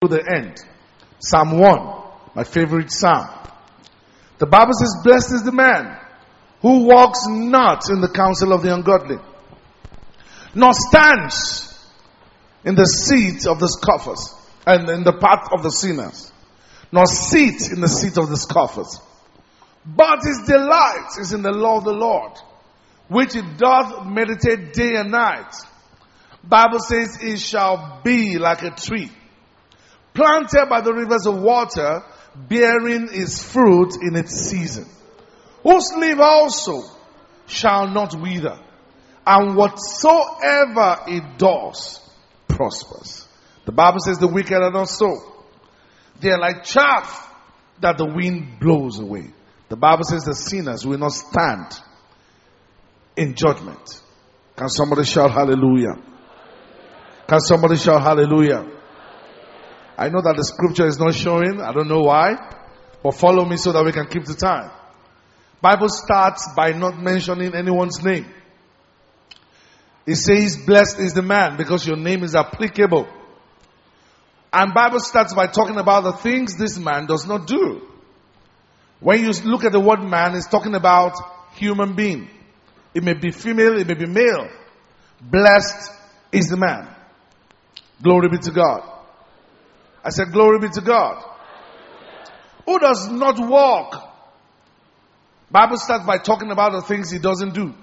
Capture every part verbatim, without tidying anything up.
to the end. Psalm one, my favorite psalm. The Bible says, blessed is the man who walks not in the counsel of the ungodly, nor stands in the seat of the scoffers, and in the path of the sinners, nor sits in the seat of the scoffers. But his delight is in the law of the Lord, which he doth meditate day and night. Bible says, it shall be like a tree planted by the rivers of water, bearing its fruit in its season, whose leaf also shall not wither, and whatsoever it does prospers. The Bible says the wicked are not so. They are like chaff that the wind blows away. The Bible says the sinners will not stand in judgment. Can somebody shout hallelujah? Can somebody shout hallelujah? I know that the scripture is not showing. I don't know why. But follow me so that we can keep the time. Bible starts by not mentioning anyone's name. It says, blessed is the man, because your name is applicable. And Bible starts by talking about the things this man does not do. When you look at the word man, it's talking about human being. It may be female, it may be male. Blessed is the man. Glory be to God. I said, glory be to God. Who does not walk? Bible starts by talking about the things he doesn't do.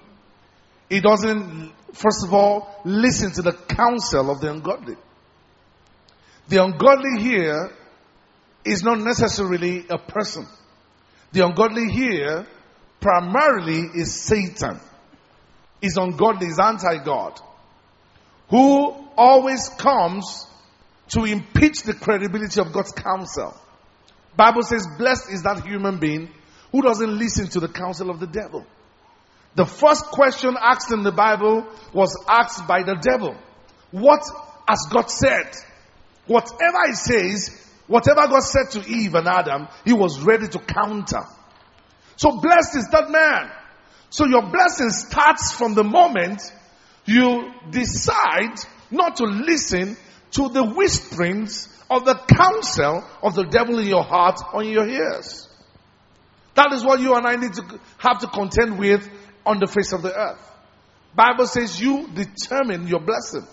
He doesn't, first of all, listen to the counsel of the ungodly. The ungodly here is not necessarily a person. The ungodly here primarily is Satan. He's ungodly, he's anti-God, who always comes to impeach the credibility of God's counsel. Bible says, blessed is that human being who doesn't listen to the counsel of the devil. The first question asked in the Bible was asked by the devil. What has God said? Whatever he says, whatever God said to Eve and Adam, he was ready to counter. So blessed is that man. So your blessing starts from the moment you decide not to listen to the whisperings of the counsel of the devil in your heart or in your ears. That is what you and I need to have to contend with on the face of the earth. Bible says you determine your blessing.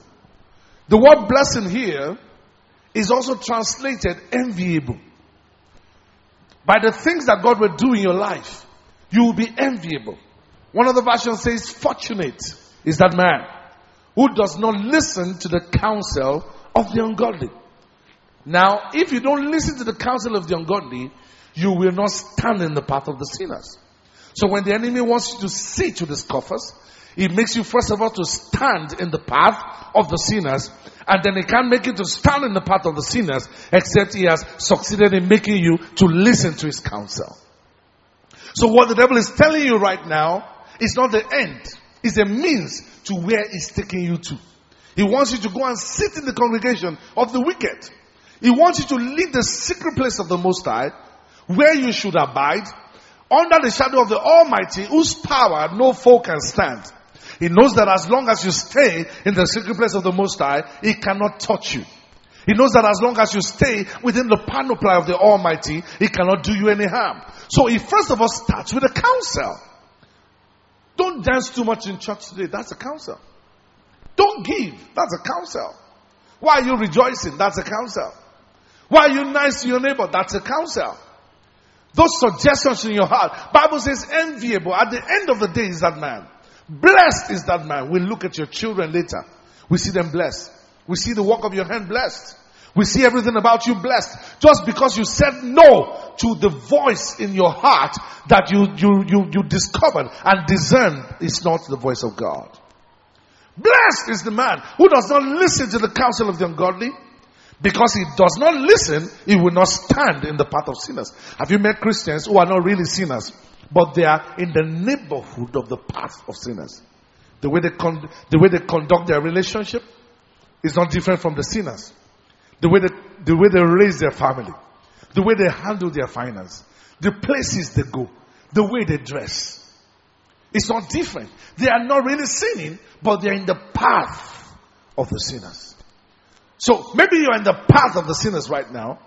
The word blessing here is also translated enviable. By the things that God will do in your life, you will be enviable. One of the versions says, fortunate is that man who does not listen to the counsel of the ungodly. Now, if you don't listen to the counsel of the ungodly, you will not stand in the path of the sinners. So when the enemy wants you to see to the scoffers, it makes you first of all to stand in the path of the sinners, and then he can't make you to stand in the path of the sinners except he has succeeded in making you to listen to his counsel. So what the devil is telling you right now is not the end. It's a means to where he's taking you to. He wants you to go and sit in the congregation of the wicked. He wants you to leave the secret place of the Most High, where you should abide, under the shadow of the Almighty, whose power no foe can stand. He knows that as long as you stay in the secret place of the Most High, he cannot touch you. He knows that as long as you stay within the panoply of the Almighty, he cannot do you any harm. So he first of all starts with a counsel. Don't dance too much in church today. That's a counsel. Don't give. That's a counsel. Why are you rejoicing? That's a counsel. Why are you nice to your neighbor? That's a counsel. Those suggestions in your heart. Bible says enviable. At the end of the day is that man. Blessed is that man. We'll look at your children later. We see them blessed. We see the work of your hand blessed. We see everything about you blessed. Just because you said no to the voice in your heart that you, you, you, you discovered and discerned is not the voice of God. Blessed is the man who does not listen to the counsel of the ungodly. Because he does not listen, he will not stand in the path of sinners. Have you met Christians who are not really sinners, but they are in the neighborhood of the path of sinners? The way they, con- the way they conduct their relationship is not different from the sinners. The way, they, the way they raise their family, the way they handle their finance, the places they go, the way they dress. It's not different. They are not really sinning, but they are in the path of the sinners. So maybe you are in the path of the sinners right now.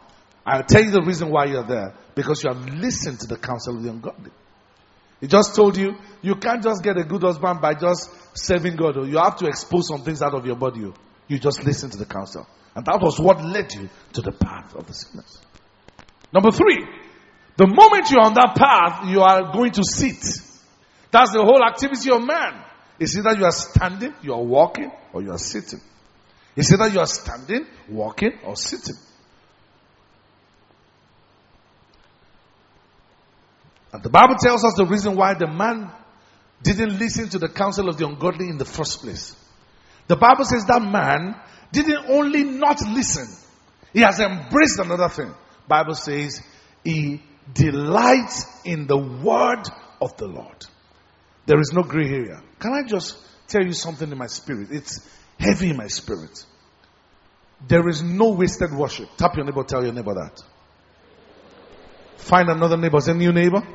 I'll tell you the reason why you're there. Because you have listened to the counsel of the ungodly. He just told you, you can't just get a good husband by just serving God. You have to expose some things out of your body. You just listen to the counsel. And that was what led you to the path of the sinners. Number three, the moment you're on that path, you are going to sit. That's the whole activity of man. It's either you are standing, you are walking, or you are sitting. It's either you are standing, walking, or sitting. And the Bible tells us the reason why the man didn't listen to the counsel of the ungodly in the first place. The Bible says that man didn't only not listen, he has embraced another thing. The Bible says he delights in the word of the Lord. There is no gray area. Can I just tell you something in my spirit? It's heavy in my spirit. There is no wasted worship. Tap your neighbor, tell your neighbor that. Find another neighbor, say new neighbor.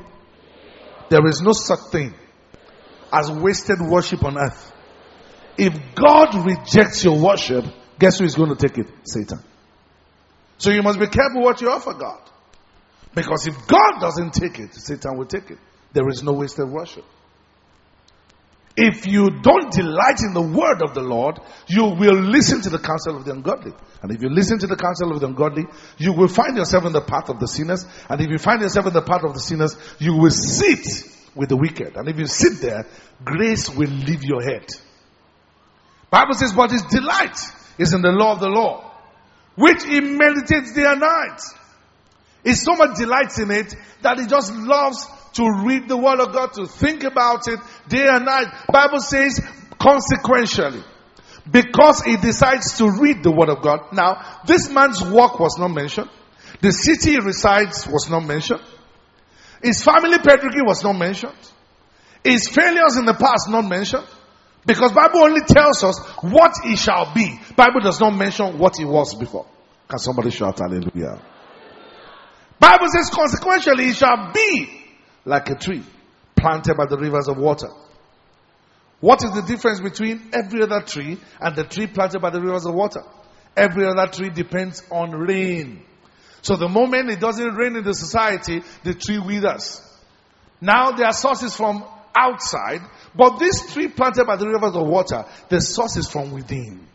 There is no such thing as wasted worship on earth. If God rejects your worship, guess who is going to take it? Satan. So you must be careful what you offer God. Because if God doesn't take it, Satan will take it. There is no wasted worship. If you don't delight in the word of the Lord, you will listen to the counsel of the ungodly. And if you listen to the counsel of the ungodly, you will find yourself in the path of the sinners. And if you find yourself in the path of the sinners, you will sit with the wicked. And if you sit there, grace will leave your head. Bible says, but his delight is in the law of the Lord, which he meditates day and night. He so much delights in it that he just loves to read the word of God, to think about it day and night. Bible says, consequentially, because he decides to read the word of God. Now, this man's work was not mentioned. The city he resides was not mentioned. His family pedigree was not mentioned. His failures in the past not mentioned. Because Bible only tells us what he shall be. Bible does not mention what he was before. Can somebody shout hallelujah? Bible says, consequentially, he shall be like a tree planted by the rivers of water. What is the difference between every other tree and the tree planted by the rivers of water? Every other tree depends on rain. So the moment it doesn't rain in the society, the tree withers. Now there are sources from outside, but this tree planted by the rivers of water, the source is from within.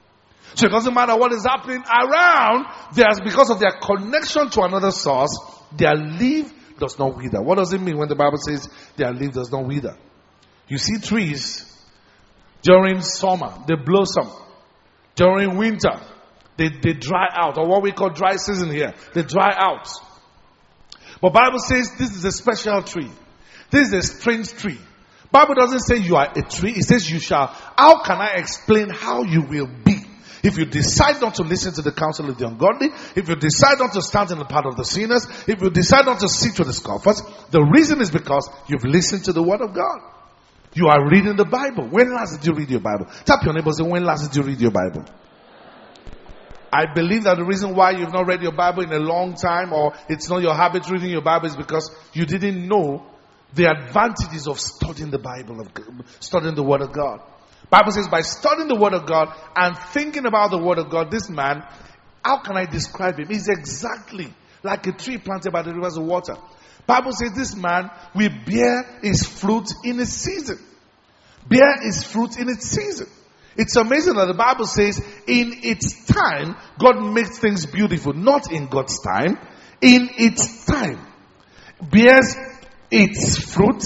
So it doesn't matter what is happening around, there's because of their connection to another source, their leaf does not wither. What does it mean when the Bible says their leaf does not wither? You see trees during summer, they blossom. During winter, they, they dry out, or what we call dry season here. They dry out. But Bible says this is a special tree. This is a strange tree. Bible doesn't say you are a tree. It says you shall. How can I explain how you will be? If you decide not to listen to the counsel of the ungodly, if you decide not to stand in the path of the sinners, if you decide not to sit with the scoffers, the reason is because you've listened to the word of God. You are reading the Bible. When last did you read your Bible? Tap your neighbor and say, when last did you read your Bible? I believe that the reason why you've not read your Bible in a long time, or it's not your habit reading your Bible, is because you didn't know the advantages of studying the Bible, of studying the word of God. Bible says by studying the word of God and thinking about the word of God, this man, how can I describe him? He's exactly like a tree planted by the rivers of water. Bible says this man will bear his fruit in its season. Bear his fruit in its season. It's amazing that the Bible says in its time, God makes things beautiful. Not in God's time. In its time. Bears its fruit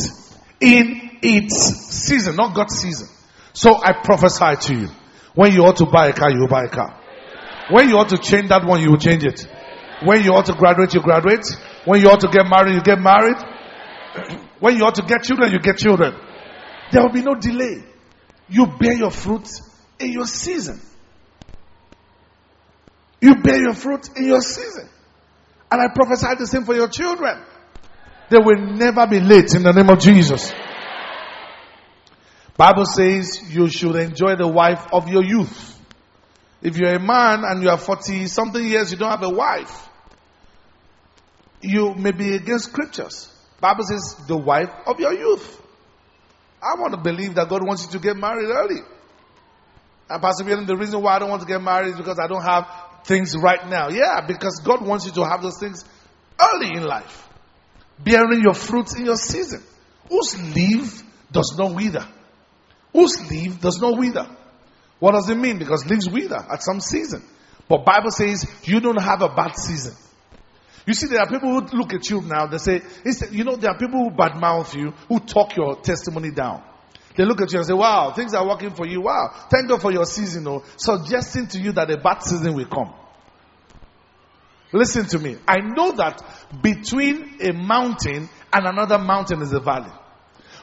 in its season. Not God's season. So I prophesy to you, when you ought to buy a car, you will buy a car. When you ought to change that one, you will change it. When you ought to graduate, you graduate. When you ought to get married, you get married. When you ought to get children, you get children. There will be no delay. You bear your fruit in your season. You bear your fruit in your season. And I prophesy the same for your children. They will never be late in the name of Jesus. Bible says you should enjoy the wife of your youth. If you're a man and you are forty something years, you don't have a wife. You may be against scriptures. Bible says the wife of your youth. I want to believe that God wants you to get married early. And possibly the reason why I don't want to get married is because I don't have things right now. Yeah, because God wants you to have those things early in life. Bearing your fruits in your season. Whose leaf does not wither? Whose leaf does not wither? What does it mean? Because leaves wither at some season. But Bible says you don't have a bad season. You see, there are people who look at you now, they say, you know, there are people who badmouth you, who talk your testimony down. They look at you and say, wow, things are working for you. Wow, thank God for your season. Oh, suggesting to you that a bad season will come. Listen to me. I know that between a mountain and another mountain is a valley.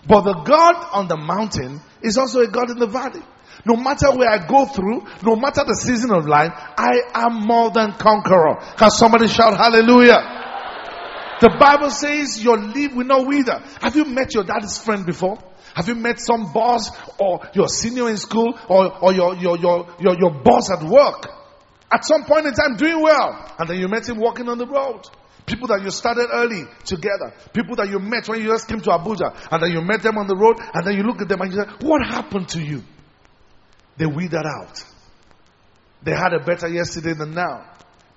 But the God on the mountain is also a God in the valley. No matter where I go through, no matter the season of life, I am more than conqueror. Can somebody shout hallelujah? The Bible says your leaf will not wither. Have you met your daddy's friend before? Have you met some boss or your senior in school or, or your, your, your, your, your boss at work? At some point in time doing well, and then you met him walking on the road. People that you started early together. People that you met when you just came to Abuja, and then you met them on the road, and then you look at them and you say, what happened to you? They withered out. They had a better yesterday than now.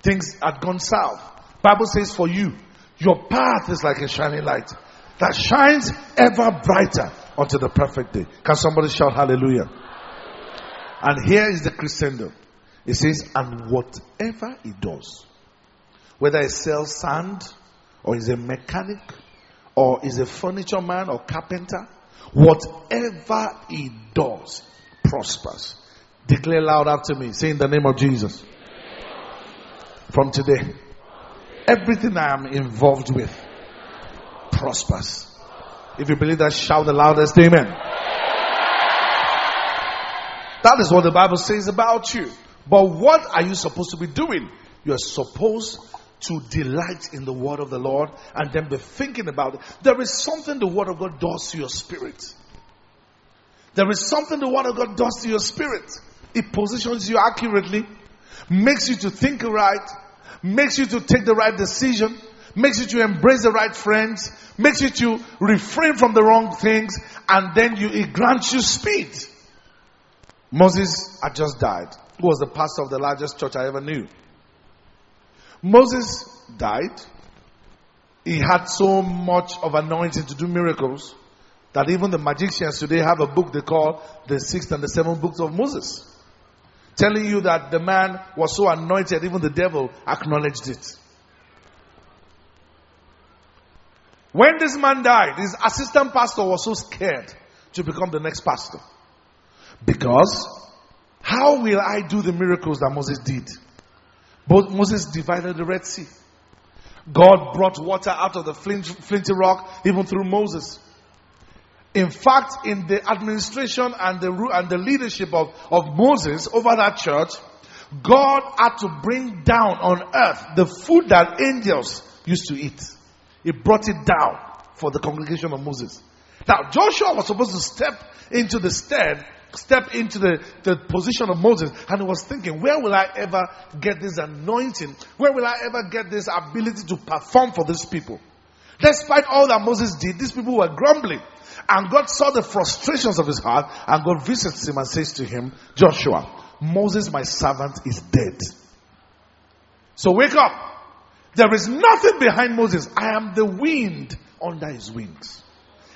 Things had gone south. Bible says for you, your path is like a shining light that shines ever brighter unto the perfect day. Can somebody shout hallelujah? And here is the crescendo. It says, and whatever he does, whether he sells sand, or is a mechanic, or is a furniture man or carpenter, whatever he does prospers. Declare loud after me. Say in the name of Jesus. From today, everything I am involved with prospers. If you believe that, shout the loudest amen. That is what the Bible says about you. But what are you supposed to be doing? You're supposed to delight in the word of the Lord and then be thinking about it. There is something the word of God does to your spirit. There is something the word of God does to your spirit. It positions you accurately, makes you to think right, makes you to take the right decision, makes you to embrace the right friends, makes you to refrain from the wrong things, and then you, it grants you speed. Moses had just died. He was the pastor of the largest church I ever knew. Moses died. He had so much of anointing to do miracles that even the magicians today have a book they call the sixth and the seventh books of Moses, telling you that the man was so anointed, even the devil acknowledged it. When this man died, his assistant pastor was so scared to become the next pastor. Because, how will I do the miracles that Moses did? Both Moses divided the Red Sea. God brought water out of the flint, flinty rock, even through Moses. In fact, in the administration and the and the leadership of, of Moses over that church, God had to bring down on earth the food that angels used to eat. He brought it down for the congregation of Moses. Now, Joshua was supposed to step into the stead, step into the, the position of Moses, and he was thinking, where will I ever get this anointing? Where will I ever get this ability to perform for these people? Despite all that Moses did, these people were grumbling. And God saw the frustrations of his heart, and God visits him and says to him, Joshua, Moses, my servant, is dead. So wake up. There is nothing behind Moses. I am the wind under his wings.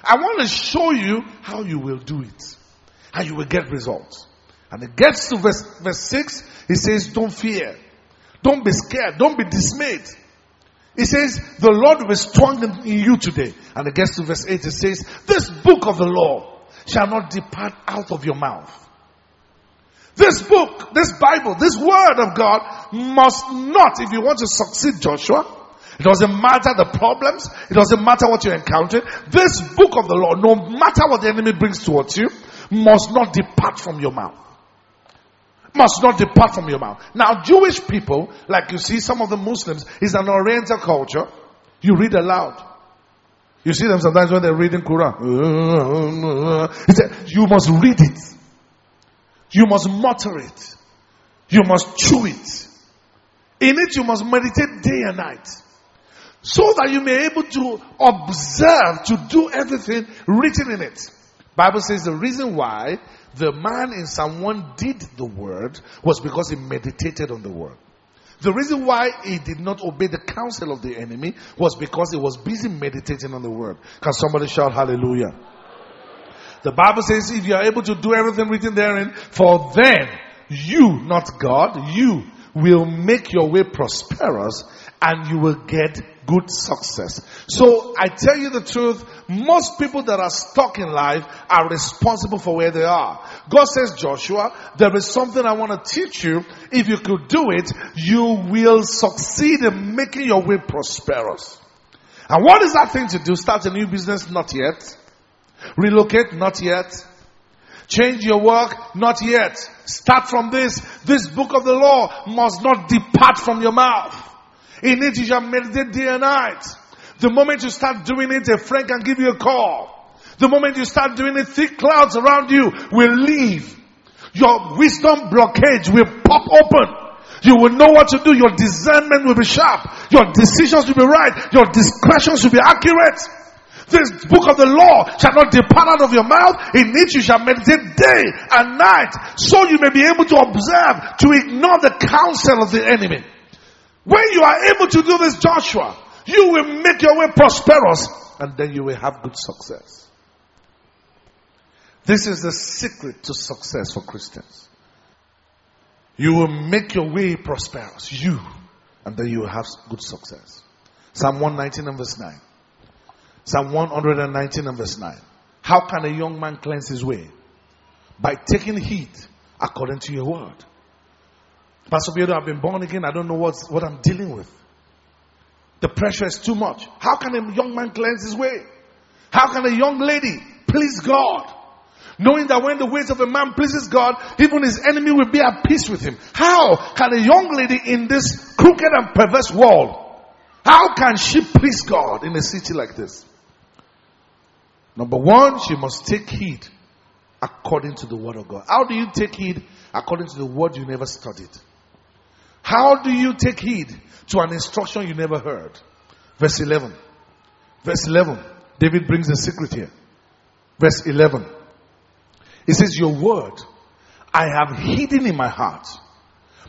I want to show you how you will do it. And you will get results. And it gets to verse, verse six. He says, don't fear. Don't be scared. Don't be dismayed. He says, the Lord will be strong in you today. And it gets to verse eight. It says, this book of the law shall not depart out of your mouth. This book, this Bible, this word of God must not, if you want to succeed, Joshua, it doesn't matter the problems. It doesn't matter what you encounter. This book of the law, no matter what the enemy brings towards you, must not depart from your mouth. Must not depart from your mouth. Now, Jewish people, like you see some of the Muslims, is an oriental culture. You read aloud. You see them sometimes when they're reading Quran. You must read it. You must mutter it. You must chew it. In it, you must meditate day and night. So that you may be able to observe, to do everything written in it. Bible says the reason why the man in Psalm one did the word was because he meditated on the word. The reason why he did not obey the counsel of the enemy was because he was busy meditating on the word. Can somebody shout hallelujah? The Bible says if you are able to do everything written therein, for then you, not God, you will make your way prosperous and you will get good success. So I tell you the truth, most people that are stuck in life are responsible for where they are. God says, Joshua, there is something I want to teach you. If you could do it, you will succeed in making your way prosperous. And what is that thing to do? Start a new business? Not yet. Relocate? Not yet. Change your work? Not yet. Start from this. This book of the law must not depart from your mouth. In it you shall meditate day and night. The moment you start doing it, a friend can give you a call. The moment you start doing it, thick clouds around you will leave. Your wisdom blockage will pop open. You will know what to do. Your discernment will be sharp. Your decisions will be right. Your discretions will be accurate. This book of the law shall not depart out of your mouth. In it you shall meditate day and night, so you may be able to observe, to ignore the counsel of the enemy. When you are able to do this, Joshua, you will make your way prosperous and then you will have good success. This is the secret to success for Christians. You will make your way prosperous, you, and then you will have good success. Psalm one nineteen and verse nine. Psalm one nineteen and verse nine. How can a young man cleanse his way? By taking heed according to your word. Pastor Biodo, I've been born again. I don't know what's, what I'm dealing with. The pressure is too much. How can a young man cleanse his way? How can a young lady please God? Knowing that when the ways of a man pleases God, even his enemy will be at peace with him. How can a young lady in this crooked and perverse world, how can she please God in a city like this? Number one, she must take heed according to the word of God. How do you take heed according to the word you never studied? How do you take heed to an instruction you never heard? Verse eleven. Verse eleven. David brings a secret here. Verse eleven. It says, your word I have hidden in my heart,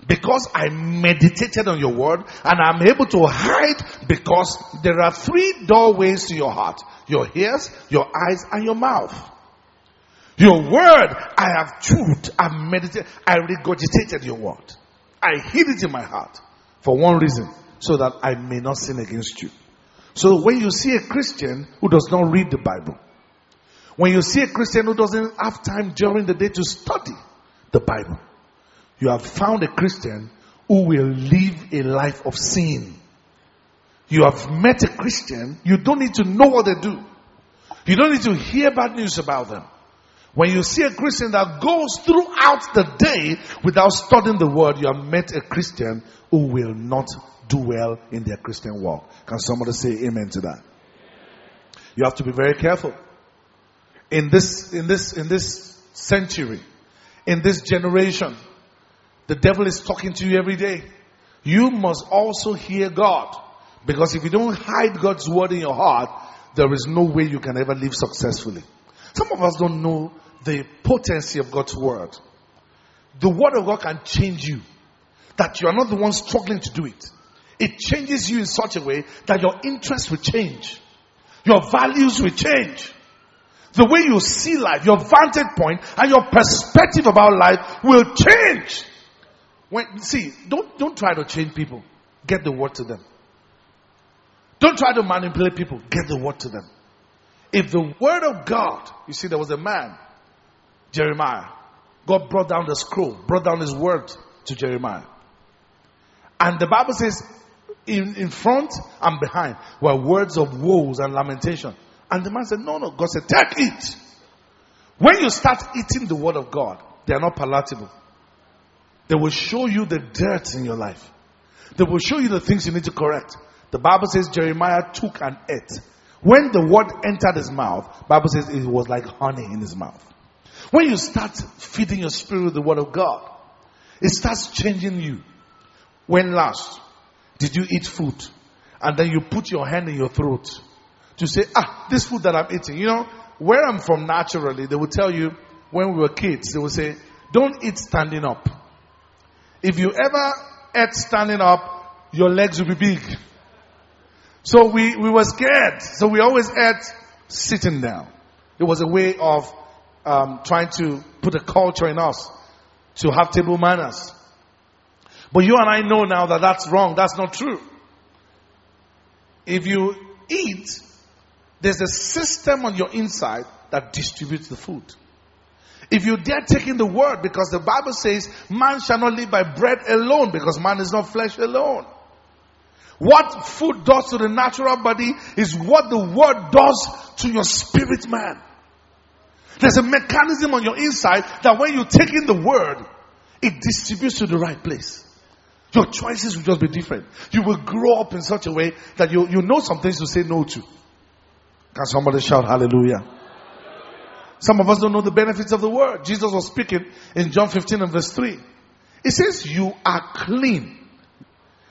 because I meditated on your word, and I'm able to hide, because there are three doorways to your heart: your ears, your eyes, and your mouth. Your word I have chewed, I meditated, I regurgitated your word. I hid it in my heart for one reason, so that I may not sin against you. So when you see a Christian who does not read the Bible, when you see a Christian who doesn't have time during the day to study the Bible, you have found a Christian who will live a life of sin. You have met a Christian, you don't need to know what they do. You don't need to hear bad news about them. When you see a Christian that goes throughout the day without studying the word, you have met a Christian who will not do well in their Christian walk. Can somebody say amen to that? You have to be very careful. In this, in this, in this century, in this generation, the devil is talking to you every day. You must also hear God. Because if you don't hide God's word in your heart, there is no way you can ever live successfully. Some of us don't know the potency of God's word. The word of God can change you, that you are not the one struggling to do it. It changes you in such a way that your interests will change. Your values will change. The way you see life, your vantage point, and your perspective about life will change. When, see, don't, don't try to change people. Get the word to them. Don't try to manipulate people. Get the word to them. If the word of God, you see, there was a man, Jeremiah. God brought down the scroll, brought down his word to Jeremiah. And the Bible says, in, in front and behind were words of woes and lamentation. And the man said, no, no. God said, take it. When you start eating the word of God, they are not palatable. They will show you the dirt in your life. They will show you the things you need to correct. The Bible says Jeremiah took and ate. When the word entered his mouth, the Bible says it was like honey in his mouth. When you start feeding your spirit with the word of God, it starts changing you. When last did you eat food? And then you put your hand in your throat to say, ah, this food that I'm eating. You know, where I'm from naturally, they will tell you when we were kids, they will say, don't eat standing up. If you ever earth standing up, your legs will be big. So we, we were scared. So we always ate sitting down. It was a way of um, trying to put a culture in us to have table manners. But you and I know now that that's wrong. That's not true. If you eat, there's a system on your inside that distributes the food. If you dare take in the word, because the Bible says, man shall not live by bread alone, because man is not flesh alone. What food does to the natural body is what the word does to your spirit man. There's a mechanism on your inside that when you take in the word, it distributes to the right place. Your choices will just be different. You will grow up in such a way that you, you know some things to say no to. Can somebody shout hallelujah? Some of us don't know the benefits of the word. Jesus was speaking in John fifteen and verse three. It says, you are clean.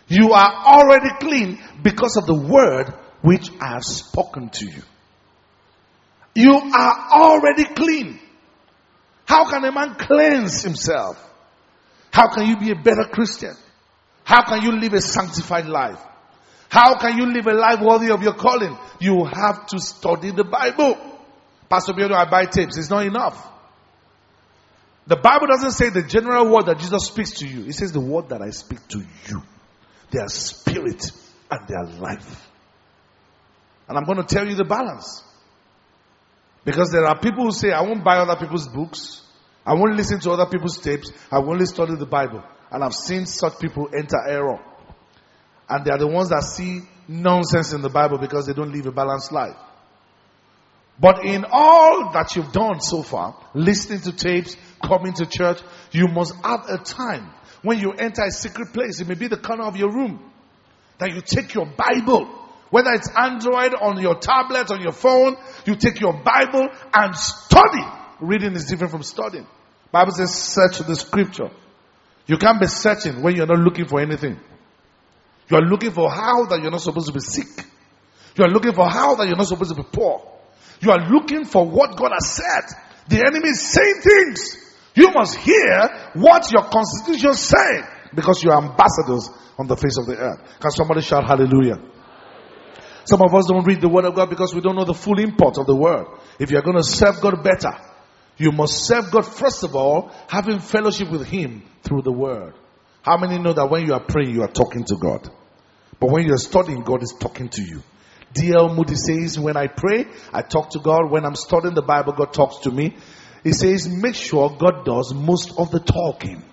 You are already clean because of the word which I have spoken to you. You are already clean. How can a man cleanse himself? How can you be a better Christian? How can you live a sanctified life? How can you live a life worthy of your calling? You have to study the Bible. Pastor Biodo, I buy tapes. It's not enough. The Bible doesn't say the general word that Jesus speaks to you. It says the word that I speak to you. Their spirit and their life. And I'm going to tell you the balance. Because there are people who say, I won't buy other people's books. I won't listen to other people's tapes. I will only study the Bible. And I've seen such people enter error. And they are the ones that see nonsense in the Bible because they don't live a balanced life. But in all that you've done so far, listening to tapes, coming to church, you must have a time. When you enter a secret place, it may be the corner of your room, that you take your Bible, whether it's Android, on your tablet, on your phone, you take your Bible and study. Reading is different from studying. Bible says search the scripture. You can't be searching when you're not looking for anything. You're looking for how that you're not supposed to be sick. You're looking for how that you're not supposed to be poor. You are looking for what God has said. The enemy is saying things. You must hear what your constitution is saying, because you are ambassadors on the face of the earth. Can somebody shout hallelujah? Hallelujah. Some of us don't read the word of God because we don't know the full import of the word. If you are going to serve God better, you must serve God first of all, having fellowship with him through the word. How many know that when you are praying, you are talking to God? But when you are studying, God is talking to you. D L Moody says, when I pray, I talk to God. When I'm studying the Bible, God talks to me. He says, make sure God does most of the talking.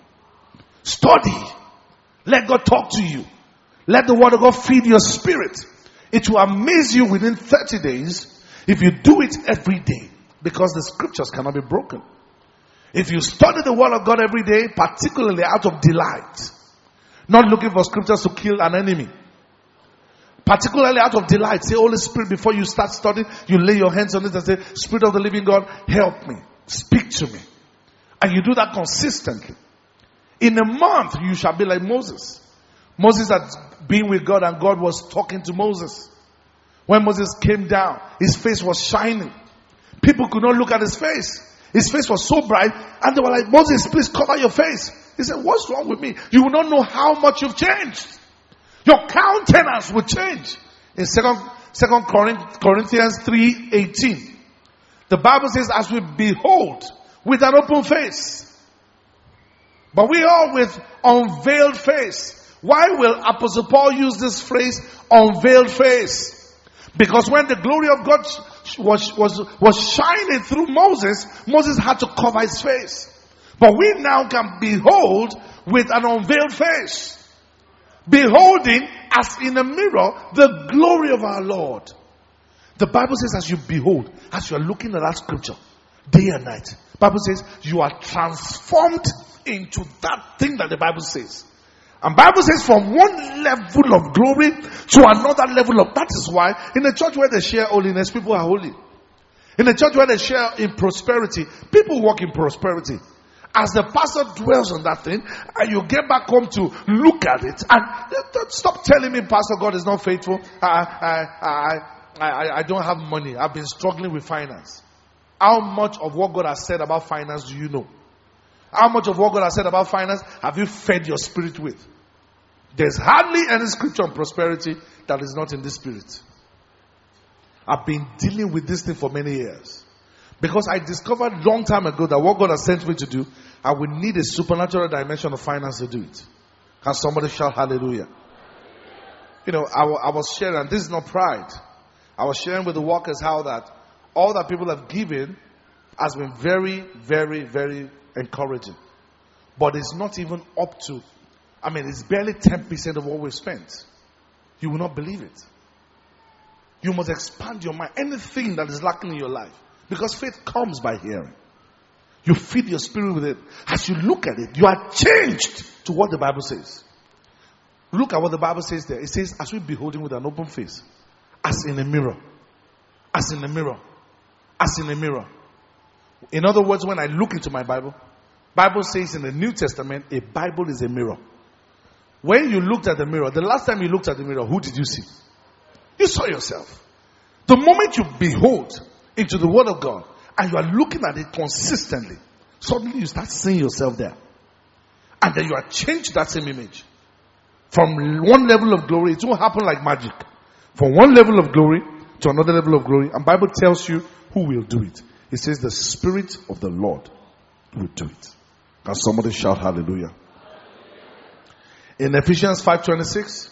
Study. Let God talk to you. Let the word of God feed your spirit. It will amaze you within thirty days if you do it every day, because the scriptures cannot be broken. If you study the word of God every day, particularly out of delight, not looking for scriptures to kill an enemy, particularly out of delight, say, Holy Spirit, before you start studying, you lay your hands on it and say, Spirit of the living God, help me. Speak to me. And you do that consistently. In a month, you shall be like Moses. Moses had been with God and God was talking to Moses. When Moses came down, his face was shining. People could not look at his face. His face was so bright, and they were like, Moses, please cover your face. He said, what's wrong with me? You will not know how much you've changed. Your countenance will change. In Second Corinthians three eighteen, the Bible says, as we behold with an open face, but we all with unveiled face. Why will Apostle Paul use this phrase, unveiled face? Because when the glory of God was, was, was shining through Moses, Moses had to cover his face. But we now can behold with an unveiled face, beholding as in a mirror the glory of our Lord. The Bible says, as you behold, as you are looking at that scripture day and night, Bible says you are transformed into that thing that the Bible says. And Bible says from one level of glory to another level of, that is why in a church where they share holiness, people are holy. In a church where they share in prosperity, people walk in prosperity. As the pastor dwells on that thing, and you get back home to look at it, and stop telling me, Pastor, God is not faithful. I, I, I, I, I don't have money. I've been struggling with finance. How much of what God has said about finance do you know? How much of what God has said about finance have you fed your spirit with? There's hardly any scripture on prosperity that is not in this spirit. I've been dealing with this thing for many years. Because I discovered long time ago that what God has sent me to do, I will need a supernatural dimension of finance to do it. Can somebody shout hallelujah? You know, I, I was sharing, and this is not pride. I was sharing with the workers how that all that people have given has been very, very, very encouraging. But it's not even up to, I mean, it's barely ten percent of what we've spent. You will not believe it. You must expand your mind. Anything that is lacking in your life. Because faith comes by hearing. You feed your spirit with it. As you look at it, you are changed to what the Bible says. Look at what the Bible says there. It says, as we behold him with an open face. As in a mirror. As in a mirror. As in a mirror. In other words, when I look into my Bible, Bible says in the New Testament, a Bible is a mirror. When you looked at the mirror, the last time you looked at the mirror, who did you see? You saw yourself. The moment you behold into the Word of God, and you are looking at it consistently, suddenly you start seeing yourself there. And then you are changed that same image. From one level of glory, it won't happen like magic. From one level of glory to another level of glory, and Bible tells you who will do it. It says the Spirit of the Lord will do it. Can somebody shout hallelujah? In Ephesians five twenty-six,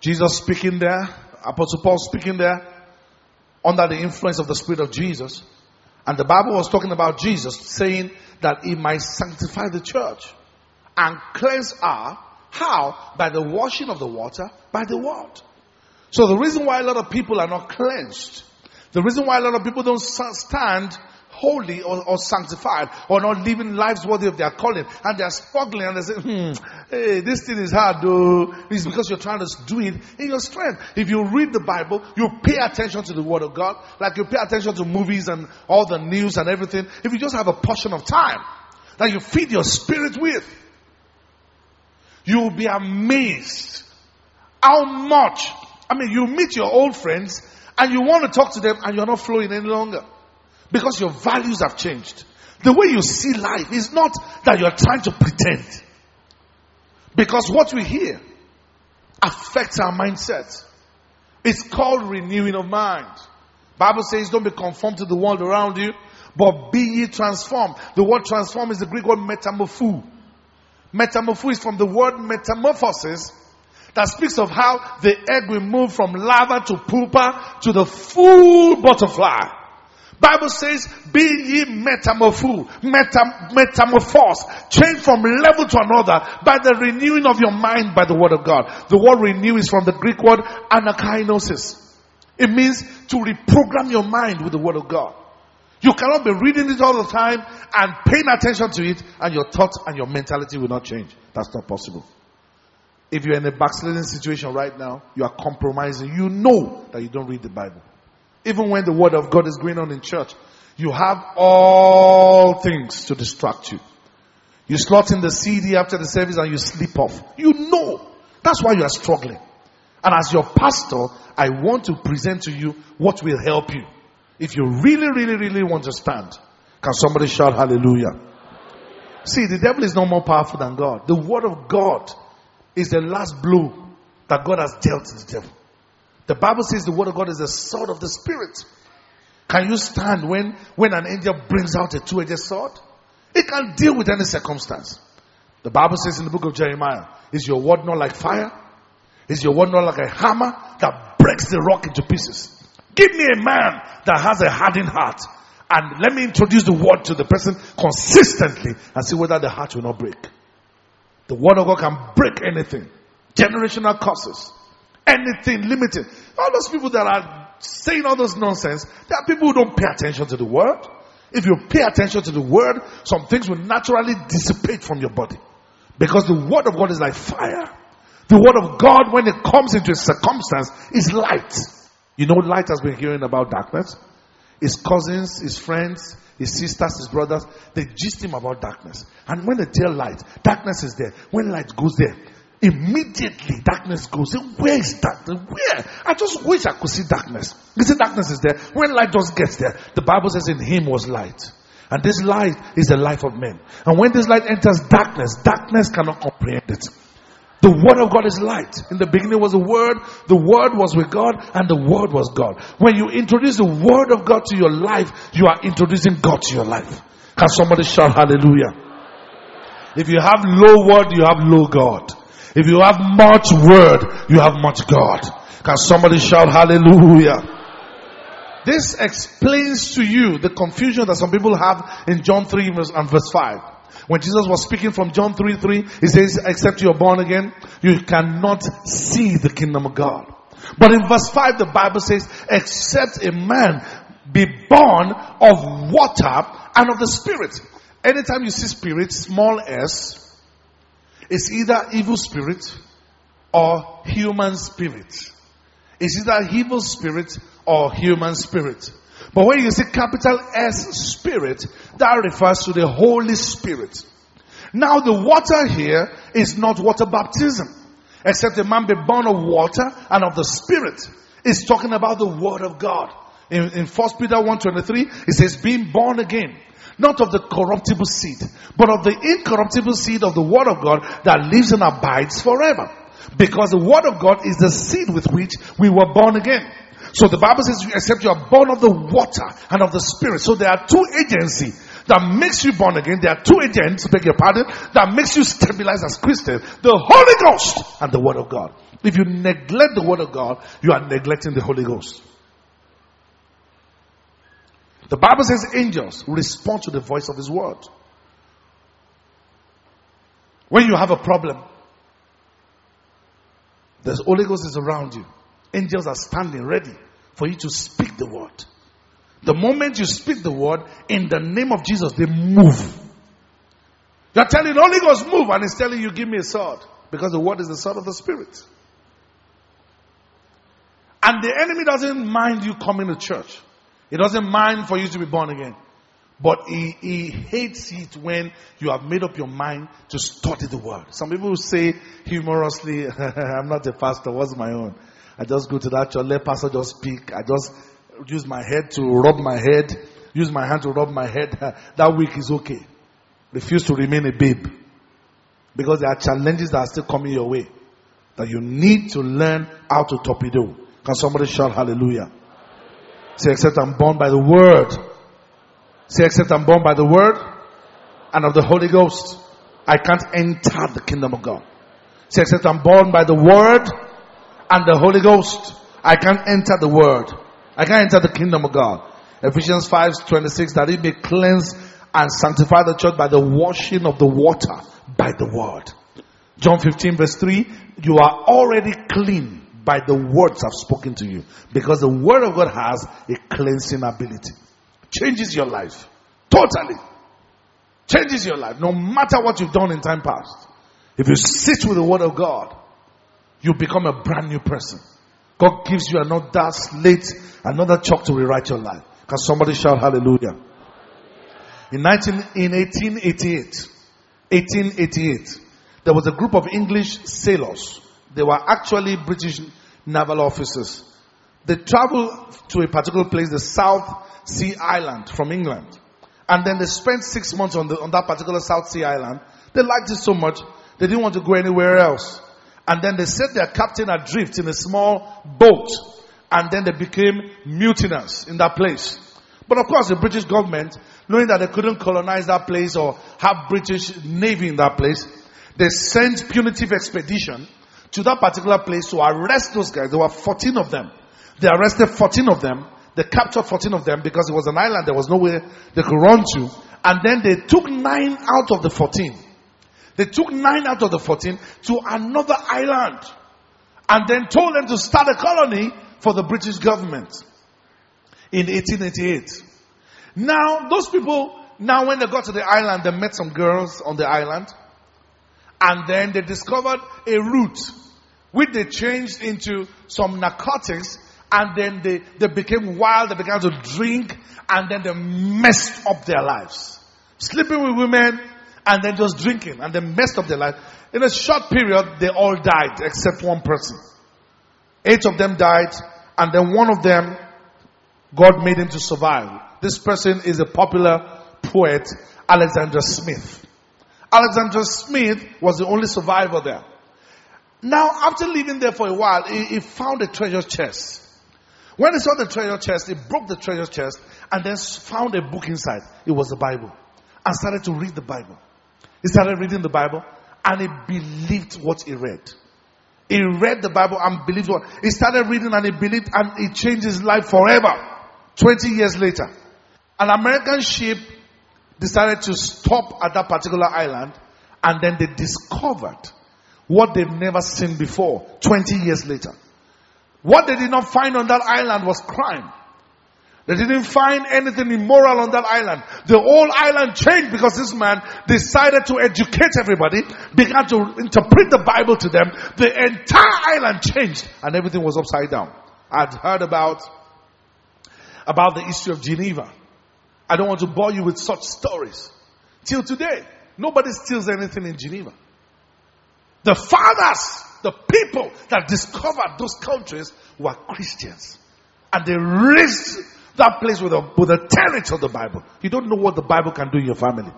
Jesus speaking there, Apostle Paul speaking there, under the influence of the Spirit of Jesus. And the Bible was talking about Jesus, saying that he might sanctify the church and cleanse her. How? By the washing of the water, by the word. So the reason why a lot of people are not cleansed, the reason why a lot of people don't stand holy or, or sanctified or not living lives worthy of their calling, and they are struggling and they say, hmm, hey, this thing is hard though. It's because you're trying to do it in your strength. If you read the Bible, you pay attention to the Word of God, like you pay attention to movies and all the news and everything. If you just have a portion of time that you feed your spirit with, you will be amazed how much. I mean, you meet your old friends and you want to talk to them and you're not flowing any longer. Because your values have changed. The way you see life is not that you're trying to pretend. Because what we hear affects our mindset. It's called renewing of mind. Bible says don't be conformed to the world around you, but be ye transformed. The word transform is the Greek word metamorpho. Metamorpho is from the word metamorphosis, that speaks of how the egg will move from lava to pupa to the full butterfly. Bible says, be ye metamorphosed, metam- metamorphosed, change from level to another by the renewing of your mind by the Word of God. The word renew is from the Greek word anakainosis. It means to reprogram your mind with the Word of God. You cannot be reading it all the time and paying attention to it, and your thoughts and your mentality will not change. That's not possible. If you're in a backsliding situation right now, you are compromising. You know that you don't read the Bible. Even when the Word of God is going on in church, you have all things to distract you. You slot in the C D after the service and you sleep off. You know. That's why you are struggling. And as your pastor, I want to present to you what will help you. If you really, really, really want to stand, can somebody shout hallelujah? Hallelujah. See, the devil is no more powerful than God. The Word of God is the last blow that God has dealt to the devil. The Bible says the Word of God is the sword of the Spirit. Can you stand when, when an angel brings out a two-edged sword? It can deal with any circumstance. The Bible says in the book of Jeremiah, is your word not like fire? Is your word not like a hammer that breaks the rock into pieces? Give me a man that has a hardened heart, and let me introduce the word to the person consistently and see whether the heart will not break. The Word of God can break anything. Generational curses. Anything limited. All those people that are saying all those nonsense, there are people who don't pay attention to the Word. If you pay attention to the Word, some things will naturally dissipate from your body. Because the Word of God is like fire. The Word of God, when it comes into a circumstance, is light. You know, light has been hearing about darkness. His cousins, his friends, his sisters, his brothers, they gist him about darkness. And when they tell light, darkness is there. When light goes there, immediately darkness goes. Where is darkness? Where? I just wish I could see darkness. You see, darkness is there. When light just gets there, the Bible says in him was light. And this light is the life of men. And when this light enters darkness, darkness cannot comprehend it. The word of God is light. In the beginning was the word. The word was with God, and the word was God. When you introduce the word of God to your life, you are introducing God to your life. Can somebody shout hallelujah? If you have low word, you have low God. If you have much word, you have much God. Can somebody shout hallelujah? This explains to you the confusion that some people have in John three and verse five. When Jesus was speaking from John three three, he says, except you are born again, you cannot see the kingdom of God. But in verse five, the Bible says, except a man be born of water and of the Spirit. Anytime you see spirit, small s, it's either evil spirit or human spirit. It's either evil spirit or human spirit. But when you see capital S Spirit, that refers to the Holy Spirit. Now the water here is not water baptism. Except a man be born of water and of the Spirit. It's talking about the Word of God. In, in First Peter one twenty-three, it says, being born again, not of the corruptible seed, but of the incorruptible seed of the Word of God that lives and abides forever. Because the Word of God is the seed with which we were born again. So the Bible says, except you are born of the water and of the Spirit. So there are two agencies that makes you born again. There are two agents, beg your pardon, that makes you stabilized as Christians. The Holy Ghost and the Word of God. If you neglect the Word of God, you are neglecting the Holy Ghost. The Bible says angels respond to the voice of His Word. When you have a problem, the Holy Ghost is around you. Angels are standing ready for you to speak the word. The moment you speak the word, in the name of Jesus, they move. You're telling the Holy Ghost move, and He's telling you, give me a sword. Because the word is the sword of the Spirit. And the enemy doesn't mind you coming to church. He doesn't mind for you to be born again. But he, he hates it when you have made up your mind to study the word. Some people will say humorously, I'm not a pastor, what's my own? I just go to that church, let pastor just speak. I just use my head to rub my head, use my hand to rub my head. That week is okay. Refuse to remain a babe. Because there are challenges that are still coming your way. That you need to learn how to torpedo. Can somebody shout hallelujah? Say, except I'm born by the word. Say, except I'm born by the word and of the Holy Ghost, I can't enter the kingdom of God. Say, except I'm born by the word and the Holy Ghost, I can't enter the word. I can't enter the kingdom of God. Ephesians five twenty-six, that it may cleanse and sanctify the church by the washing of the water by the word. John fifteen verse three, you are already clean by the words I've spoken to you. Because the word of God has a cleansing ability. Changes your life. Totally. Changes your life. No matter what you've done in time past. If you sit with the word of God, you become a brand new person. God gives you another slate, another chalk to rewrite your life. Can somebody shout hallelujah? In nineteen, in eighteen eighty-eight, eighteen eighty-eight, there was a group of English sailors. They were actually British naval officers. They traveled to a particular place, the South Sea Island from England. And then they spent six months on, the, on that particular South Sea Island. They liked it so much, they didn't want to go anywhere else. And then they set their captain adrift in a small boat. And then they became mutinous in that place. But of course the British government, knowing that they couldn't colonize that place or have British Navy in that place, they sent punitive expedition to that particular place to arrest those guys. There were fourteen of them. They arrested fourteen of them. They captured fourteen of them because it was an island. There was nowhere they could run to. And then they took nine out of the fourteen. They took nine out of the fourteen to another island and then told them to start a colony for the British government in eighteen eighty-eight. Now, those people, now when they got to the island, they met some girls on the island and then they discovered a route which they changed into some narcotics and then they, they became wild, they began to drink and then they messed up their lives. Sleeping with women, and then just drinking. And they messed up their life. In a short period, they all died. Except one person. Eight of them died. And then one of them, God made him to survive. This person is a popular poet, Alexander Smith. Alexander Smith was the only survivor there. Now, after living there for a while, he, he found a treasure chest. When he saw the treasure chest, he broke the treasure chest and then found a book inside. It was the Bible. And started to read the Bible. He started reading the Bible and he believed what he read. He read the Bible and believed what he started reading, and he believed, and it changed his life forever. twenty years later, an American ship decided to stop at that particular island, and then they discovered what they've never seen before. twenty years later, what they did not find on that island was crime. They didn't find anything immoral on that island. The whole island changed because this man decided to educate everybody, began to interpret the Bible to them. The entire island changed and everything was upside down. I'd heard about, about the history of Geneva. I don't want to bore you with such stories. Till today, nobody steals anything in Geneva. The fathers, the people that discovered those countries were Christians. And they raised that place with a, with a tenet of the Bible. You don't know what the Bible can do in your family.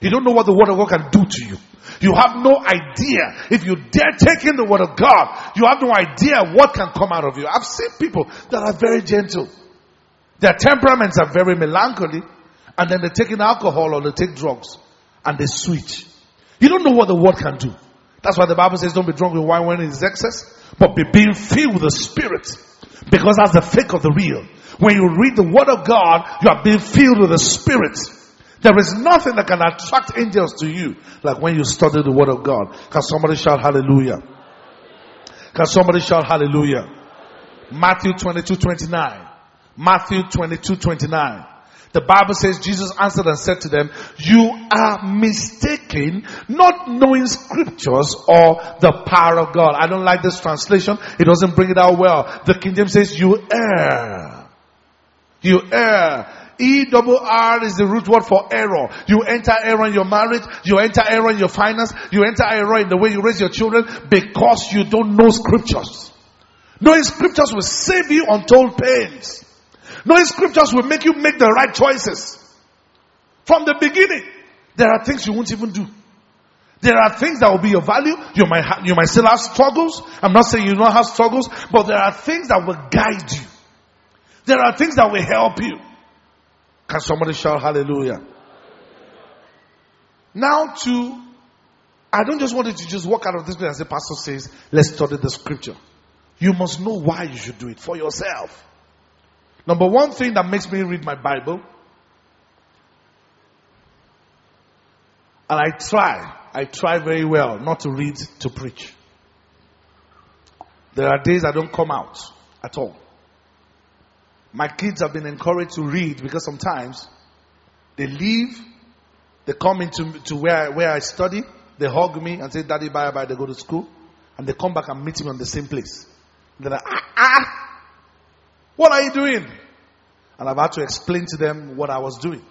You don't know what the Word of God can do to you. You have no idea. If you dare take in the Word of God, you have no idea what can come out of you. I've seen people that are very gentle. Their temperaments are very melancholy. And then they take in alcohol or they take drugs. And they switch. You don't know what the Word can do. That's why the Bible says don't be drunk with wine when it is excess, but be being filled with the Spirit. Because that's the fake of the real. When you read the Word of God, you are being filled with the Spirit. There is nothing that can attract angels to you like when you study the Word of God. Can somebody shout hallelujah? Can somebody shout hallelujah? Matthew twenty-two twenty-nine. Matthew twenty-two twenty-nine. The Bible says Jesus answered and said to them, "You are mistaken, not knowing scriptures or the power of God." I don't like this translation. It doesn't bring it out well. The King James says, "You err." You err. E R R is the root word for error. You enter error in your marriage. You enter error in your finance. You enter error in the way you raise your children because you don't know scriptures. Knowing scriptures will save you untold pains. Knowing scriptures will make you make the right choices. From the beginning, there are things you won't even do. There are things that will be your value. You might ha- you might still have struggles. I'm not saying you don't have struggles, but there are things that will guide you. There are things that will help you. Can somebody shout hallelujah? Now to, I don't just want you to just walk out of this place and say, "Pastor says, let's study the scripture." You must know why you should do it for yourself. Number one thing that makes me read my Bible, and I try, I try very well not to read, to preach. There are days I don't come out at all. My kids have been encouraged to read because sometimes they leave, they come into to where, where I study, they hug me and say, "Daddy, bye bye," they go to school, and they come back and meet me on the same place. They're like, ah, ah. "What are you doing?" And I've had to explain to them what I was doing.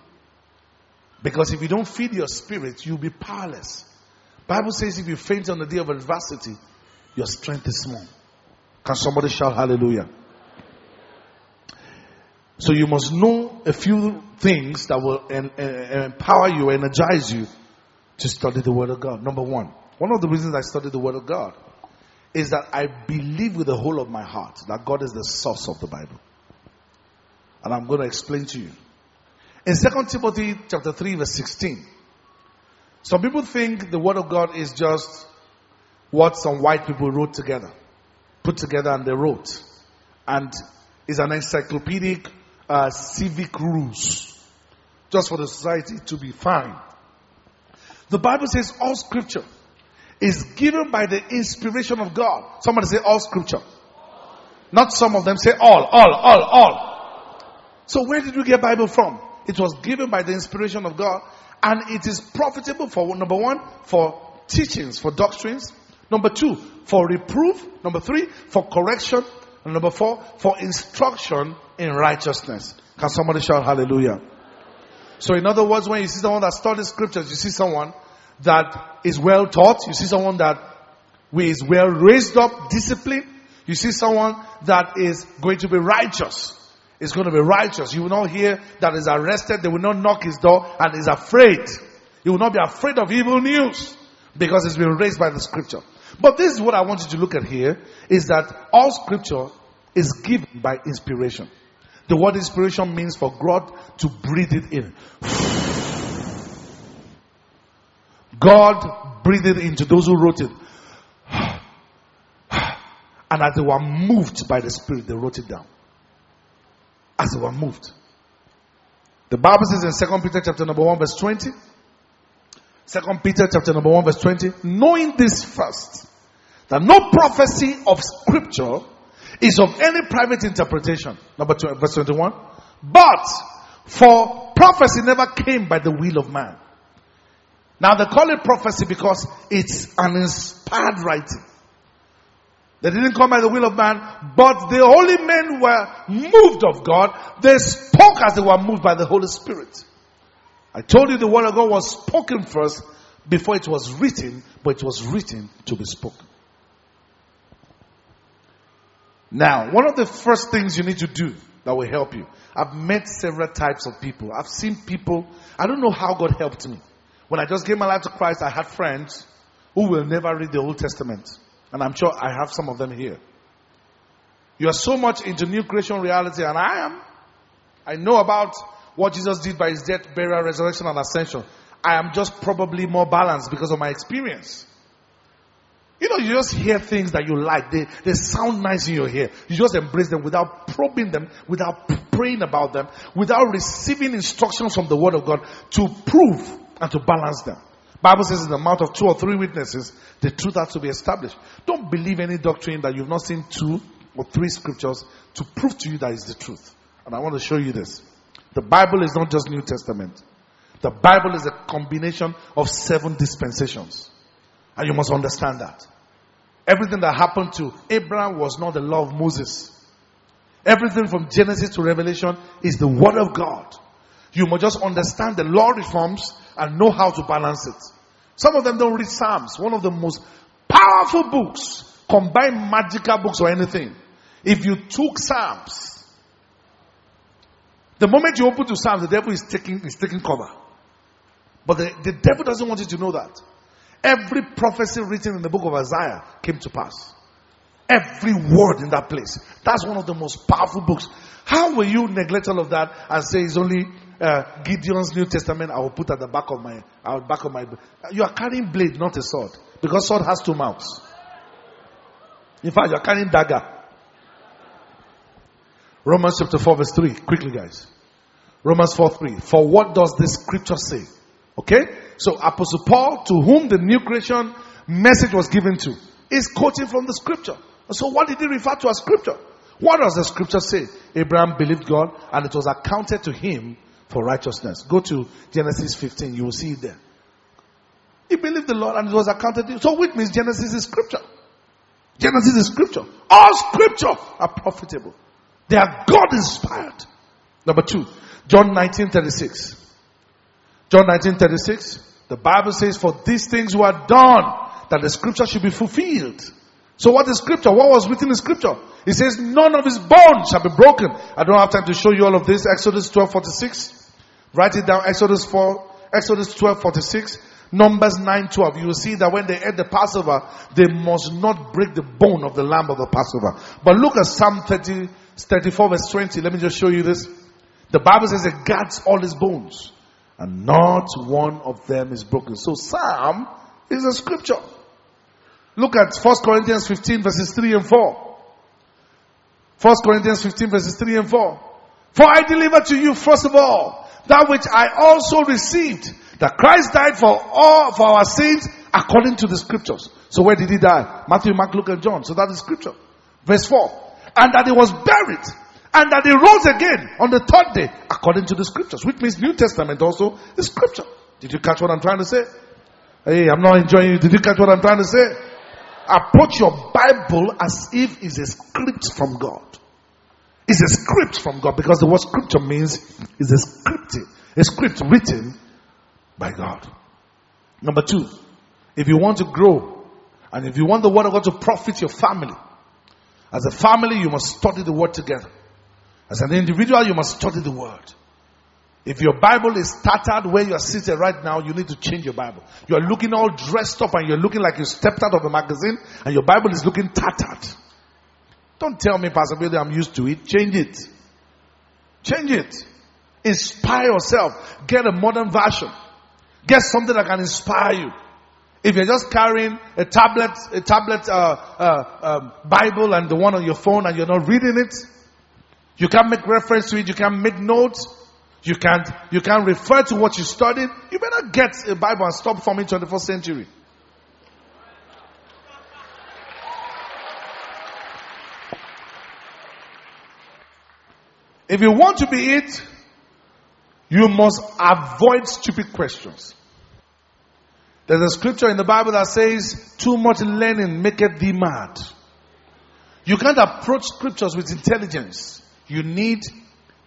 Because if you don't feed your spirit, you'll be powerless. Bible says if you faint on the day of adversity, your strength is small. Can somebody shout hallelujah? So you must know a few things that will en- en- empower you, energize you to study the Word of God. Number one, one of the reasons I study the Word of God is that I believe with the whole of my heart that God is the source of the Bible. And I'm going to explain to you. In Second Timothy chapter three verse sixteen, some people think the Word of God is just what some white people wrote together, put together and they wrote. And is an encyclopedic uh, civic rules just for the society to be fine. The Bible says all scripture is given by the inspiration of God. Somebody say all scripture. Not some of them, say all, all, all, all. So where did you get Bible from? It was given by the inspiration of God. And it is profitable for, number one, for teachings, for doctrines. Number two, for reproof. Number three, for correction. And number four, for instruction in righteousness. Can somebody shout hallelujah? So in other words, when you see someone that studies scriptures, you see someone that is well taught. You see someone that is well raised up, disciplined. You see someone that is going to be righteous. Is going to be righteous. You will not hear that is arrested. They will not knock his door and is afraid. You will not be afraid of evil news because it's been raised by the scripture. But this is what I want you to look at here, is that all scripture is given by inspiration. The word inspiration means for God to breathe it in. God breathed it into those who wrote it. And as they were moved by the Spirit, they wrote it down. As they were moved. The Bible says in Second Peter chapter number one verse twenty. Second Peter chapter number one verse twenty. Knowing this first, that no prophecy of scripture is of any private interpretation. Number two, verse twenty-one. But for prophecy never came by the will of man. Now they call it prophecy because it's an inspired writing. They didn't come by the will of man, but the holy men were moved of God. They spoke as they were moved by the Holy Spirit. I told you the word of God was spoken first before it was written, but it was written to be spoken. Now, one of the first things you need to do that will help you. I've met several types of people. I've seen people. I don't know how God helped me. When I just gave my life to Christ, I had friends who will never read the Old Testament. And I'm sure I have some of them here. You are so much into new creation reality, and I am. I know about what Jesus did by his death, burial, resurrection, and ascension. I am just probably more balanced because of my experience. You know, you just hear things that you like. They, they sound nice in your ear. You just embrace them without probing them, without praying about them, without receiving instructions from the Word of God to prove and to balance them. Bible says in the mouth of two or three witnesses, the truth has to be established. Don't believe any doctrine that you've not seen two or three scriptures to prove to you that is the truth. And I want to show you this. The Bible is not just New Testament. The Bible is a combination of seven dispensations. And you must understand that. Everything that happened to Abraham was not the law of Moses. Everything from Genesis to Revelation is the Word of God. You must just understand the law reforms and know how to balance it. Some of them don't read Psalms, one of the most powerful books, combine magical books or anything. If you took Psalms, the moment you open to Psalms, the devil is taking is taking cover. But the, the devil doesn't want you to know that. Every prophecy written in the book of Isaiah came to pass. Every word in that place. That's one of the most powerful books. How will you neglect all of that and say it's only Uh, Gideon's New Testament I will put at the back of my out back of my you are carrying blade, not a sword, because sword has two mouths. In fact, you are carrying dagger. Romans chapter four verse three. Quickly, guys. Romans four three. For what does this scripture say? Okay? So Apostle Paul, to whom the new creation message was given to, is quoting from the scripture. So what did he refer to as scripture? What does the scripture say? Abraham believed God, and it was accounted to him for righteousness. Go to Genesis fifteen. You will see it there. He believed the Lord and it was accounted to him. So which means Genesis is scripture. Genesis is scripture. All scripture are profitable. They are God inspired. Number two. John nineteen thirty-six. John nineteen thirty-six. The Bible says, for these things were done, that the scripture should be fulfilled. So what is scripture? What was written in scripture? It says none of his bones shall be broken. I don't have time to show you all of this. Exodus twelve forty-six. Write it down. Exodus four, Exodus twelve forty-six, Numbers nine twelve. You will see that when they ate the Passover, they must not break the bone of the lamb of the Passover. But look at Psalm thirty, thirty-four verse twenty. Let me just show you this. The Bible says it guards all his bones, and not one of them is broken. So Psalm is a scripture. Look at First Corinthians fifteen verses three and four. First Corinthians fifteen verses three and four. For I deliver to you first of all that which I also received, that Christ died for all for our sins according to the scriptures. So where did he die? Matthew, Mark, Luke, and John. So that is scripture. Verse four. And that he was buried, and that he rose again on the third day according to the scriptures. Which means New Testament also is scripture. Did you catch what I'm trying to say? Hey, I'm not enjoying you. Did you catch what I'm trying to say? Approach your Bible as if it's a script from God. It's a script from God, because the word scripture means it's a script, a script written by God. Number two, if you want to grow and if you want the word of God to profit your family, as a family you must study the word together. As an individual you must study the word. If your Bible is tattered where you are seated right now, you need to change your Bible. You are looking all dressed up and you're looking like you stepped out of a magazine and your Bible is looking tattered. Don't tell me, Pastor Billy, I'm used to it. Change it. Change it. Inspire yourself. Get a modern version. Get something that can inspire you. If you're just carrying a tablet, a tablet uh, uh, uh, Bible and the one on your phone and you're not reading it, you can't make reference to it, you can't make notes, you can't, you can't refer to what you studied, you better get a Bible and stop forming twenty-first century. If you want to be it, you must avoid stupid questions. There's a scripture in the Bible that says, too much learning maketh thee mad. You can't approach scriptures with intelligence. You need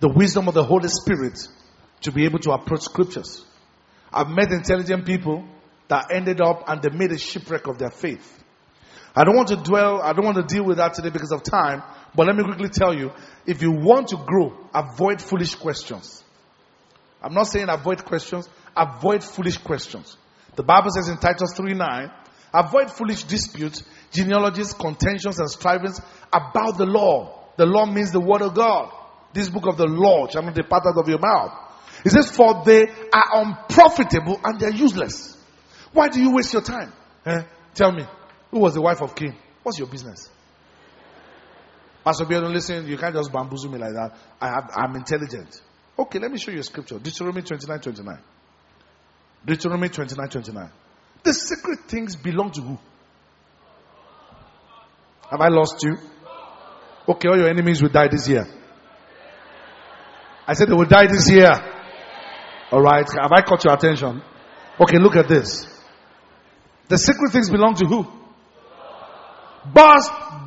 the wisdom of the Holy Spirit to be able to approach scriptures. I've met intelligent people that ended up and they made a shipwreck of their faith. I don't want to dwell, I don't want to deal with that today because of time, but let me quickly tell you, if you want to grow, avoid foolish questions. I'm not saying avoid questions, avoid foolish questions. The Bible says in Titus three nine, avoid foolish disputes, genealogies, contentions, and strivings about the law. The law means the word of God. This book of the law shall not depart out of your mouth. It says, for they are unprofitable and they are useless. Why do you waste your time? Eh? Tell me, who was the wife of Cain? What's your business? Pastor Biodun, listen, you can't just bamboozle me like that. I have, I'm intelligent. Okay, let me show you a scripture. Deuteronomy twenty-nine twenty-nine. Deuteronomy twenty-nine twenty-nine. The secret things belong to who? Have I lost you? Okay, all your enemies will die this year. I said they will die this year. Alright, have I caught your attention? Okay, look at this. The secret things belong to who? But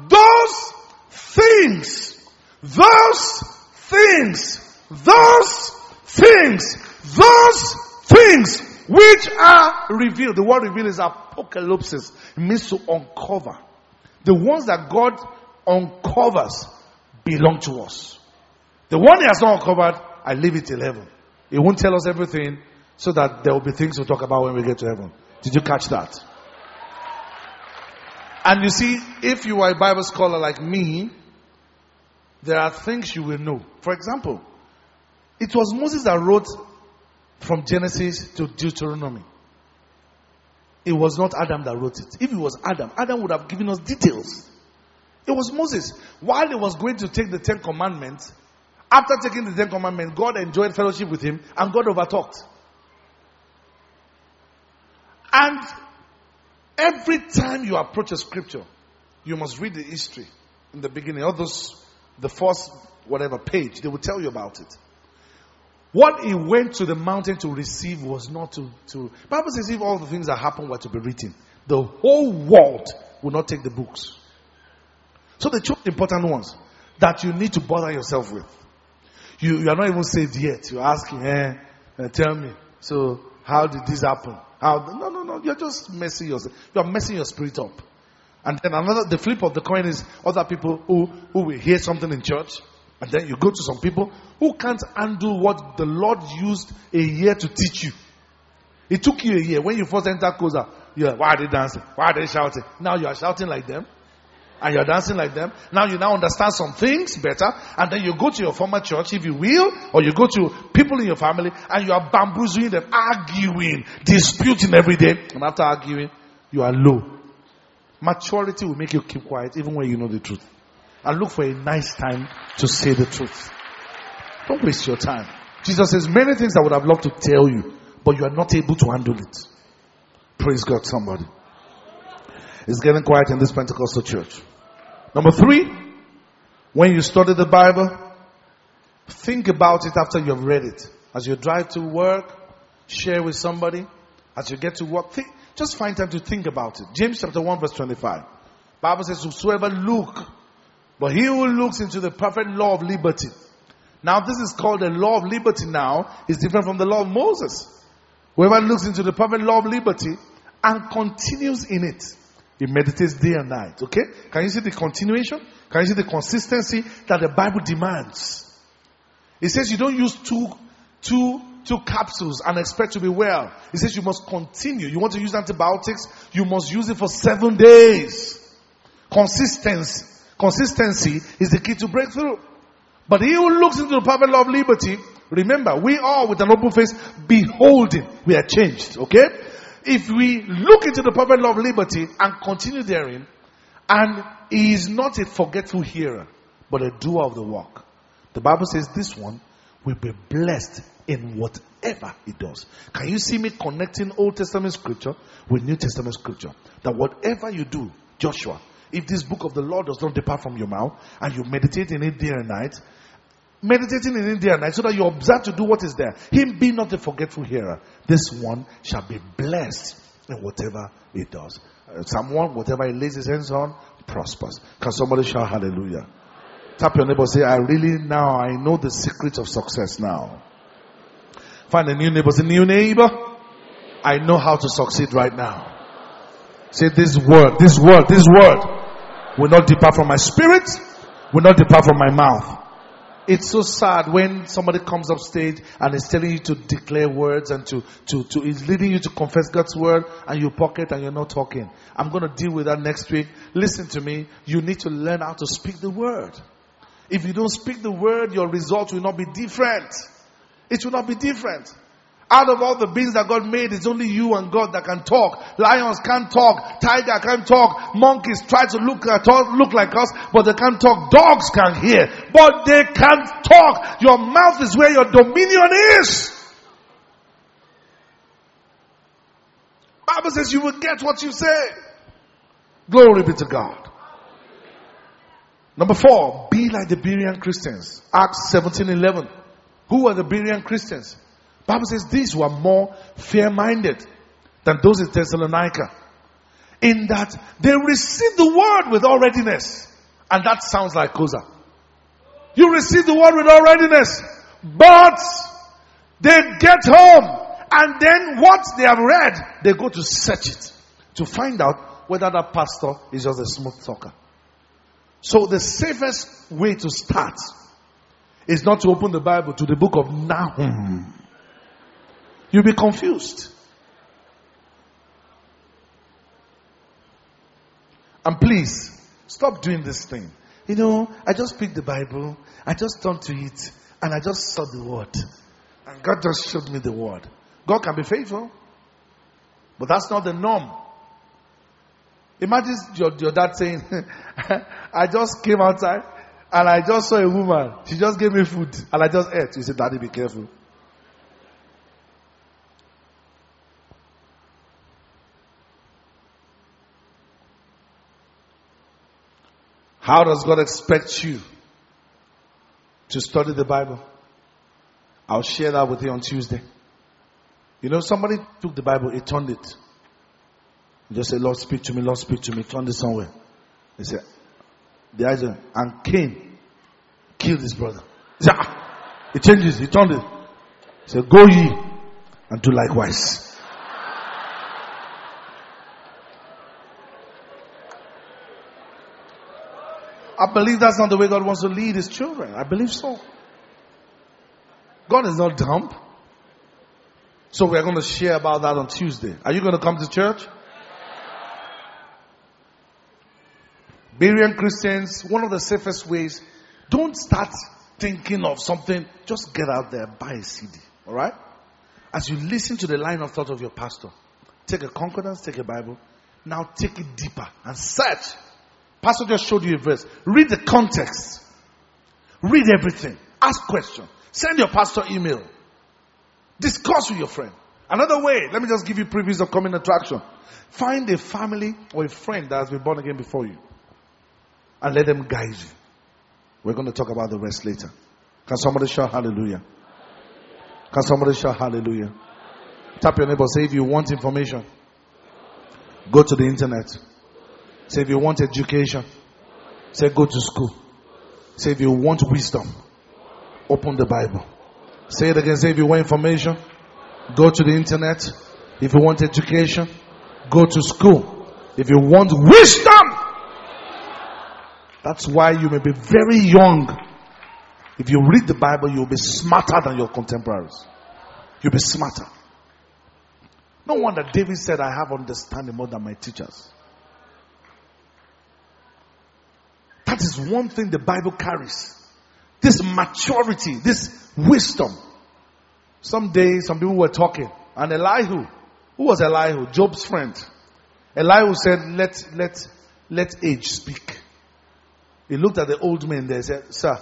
those things, those things, those things, those things which are revealed. The word revealed is apocalypsis. It means to uncover. The ones that God uncovers belong to us. The one He has not uncovered, I leave it till heaven. He won't tell us everything so that there will be things to talk about when we get to heaven. Did you catch that? And you see, if you are a Bible scholar like me, there are things you will know. For example, it was Moses that wrote from Genesis to Deuteronomy. It was not Adam that wrote it. If it was Adam, Adam would have given us details. It was Moses. While he was going to take the Ten Commandments, after taking the Ten Commandments, God enjoyed fellowship with him and God overtalked. And every time you approach a scripture, you must read the history in the beginning. All those, the first whatever page, they will tell you about it. What he went to the mountain to receive was not to... to Bible says if all the things that happened were to be written, the whole world would not take the books. So they chose important ones that you need to bother yourself with. You, you are not even saved yet. You're asking, eh, eh, tell me, so how did this happen? How? No, no, no, you're just messing yourself. You're messing your spirit up. And then another, the flip of the coin is other people who, who will hear something in church. And then you go to some people who can't undo what the Lord used a year to teach you. It took you a year. When you first entered Koza, you're like, why are they dancing? Why are they shouting? Now you are shouting like them. And you're dancing like them. Now you now understand some things better. And then you go to your former church, if you will, or you go to people in your family, and you are bamboozling them, arguing, disputing every day. And after arguing, you are low. Maturity will make you keep quiet even when you know the truth. And look for a nice time to say the truth. Don't waste your time. Jesus says many things I would have loved to tell you, but you are not able to handle it. Praise God, somebody. It's getting quiet in this Pentecostal church. Number three, when you study the Bible, think about it after you've read it. As you drive to work, share with somebody. As you get to work, think, just find time to think about it. James chapter one verse twenty-five. Bible says, whosoever look, but he who looks into the perfect law of liberty. Now this is called the law of liberty now. It's different from the law of Moses. Whoever looks into the perfect law of liberty and continues in it, he meditates day and night. Okay? Can you see the continuation? Can you see the consistency that the Bible demands? It says you don't use two two two capsules and expect to be well. He says you must continue. You want to use antibiotics, you must use it for seven days. Consistency, consistency is the key to breakthrough. But he who looks into the perfect law of liberty, remember, we all with an open face, beholding, we are changed, okay? If we look into the perfect law of liberty and continue therein, and he is not a forgetful hearer, but a doer of the work. The Bible says this one will be blessed in whatever he does. Can you see me connecting Old Testament scripture with New Testament scripture? That whatever you do, Joshua, if this book of the law does not depart from your mouth, and you meditate in it day and night, meditating in it day and night, so that you observe to do what is there, him be not a forgetful hearer, this one shall be blessed in whatever he does. Someone, whatever he lays his hands on, prospers. Can somebody shout hallelujah? Tap your neighbor, say, I really now, I know the secret of success now. Find a new neighbor, say, new neighbor, I know how to succeed right now. Say, this word, this word, this word will not depart from my spirit, will not depart from my mouth. It's so sad when somebody comes up stage and is telling you to declare words and to, to, to, is leading you to confess God's word and you pocket and you're not talking. I'm going to deal with that next week. Listen to me. You need to learn how to speak the word. If you don't speak the word, your result will not be different. It will not be different. Out of all the beings that God made, it's only you and God that can talk. Lions can't talk. Tiger can't talk. Monkeys try to look, at, look like us, but they can't talk. Dogs can hear, but they can't talk. Your mouth is where your dominion is. Bible says you will get what you say. Glory be to God. Number four, be like the Berean Christians. Acts seventeen eleven. Who are the Berean Christians? Bible says these were more fair-minded than those in Thessalonica, in that they received the word with all readiness. And that sounds like Kosa. You receive the word with all readiness, but they get home, and then what they have read, they go to search it to find out whether that pastor is just a smooth talker. So the safest way to start is not to open the Bible to the book of Nahum. You'll be confused. And please, stop doing this thing. You know, I just picked the Bible, I just turned to it, and I just saw the word. And God just showed me the word. God can be faithful, but that's not the norm. Imagine your, your dad saying, I just came outside, and I just saw a woman. She just gave me food, and I just ate. You say, Daddy, be careful. How does God expect you to study the Bible? I'll share that with you on Tuesday. You know, somebody took the Bible, he turned it. He just said, Lord, speak to me, Lord, speak to me. Turn this somewhere. He said, the eyes are, and Cain killed his brother. He said, ah, he changed it, he turned it. He said, go ye and do likewise. I believe that's not the way God wants to lead his children. I believe so. God is not dumb. So we are going to share about that on Tuesday. Are you going to come to church? Berean Christians, one of the safest ways, don't start thinking of something. Just get out there, buy a C D. All right? As you listen to the line of thought of your pastor, take a concordance, take a Bible. Now take it deeper and search. Pastor just showed you a verse. Read the context. Read everything. Ask questions. Send your pastor email. Discuss with your friend. Another way, let me just give you previews of coming attraction. Find a family or a friend that has been born again before you. And let them guide you. We're going to talk about the rest later. Can somebody shout hallelujah? Can somebody shout hallelujah? Tap your neighbor. Say, if you want information, go to the internet. Say, if you want education, say, go to school. Say, if you want wisdom, open the Bible. Say it again. Say, if you want information, go to the internet. If you want education, go to school. If you want wisdom. That's why you may be very young If you read the Bible, you'll be smarter than your contemporaries. You'll be smarter. No wonder David said, I have understanding more than my teachers. That is one thing the Bible carries. This maturity, this wisdom. Someday, some people were talking. And Elihu, who was Elihu? Job's friend. Elihu said, let, let, let age speak. He looked at the old men there and said, sir,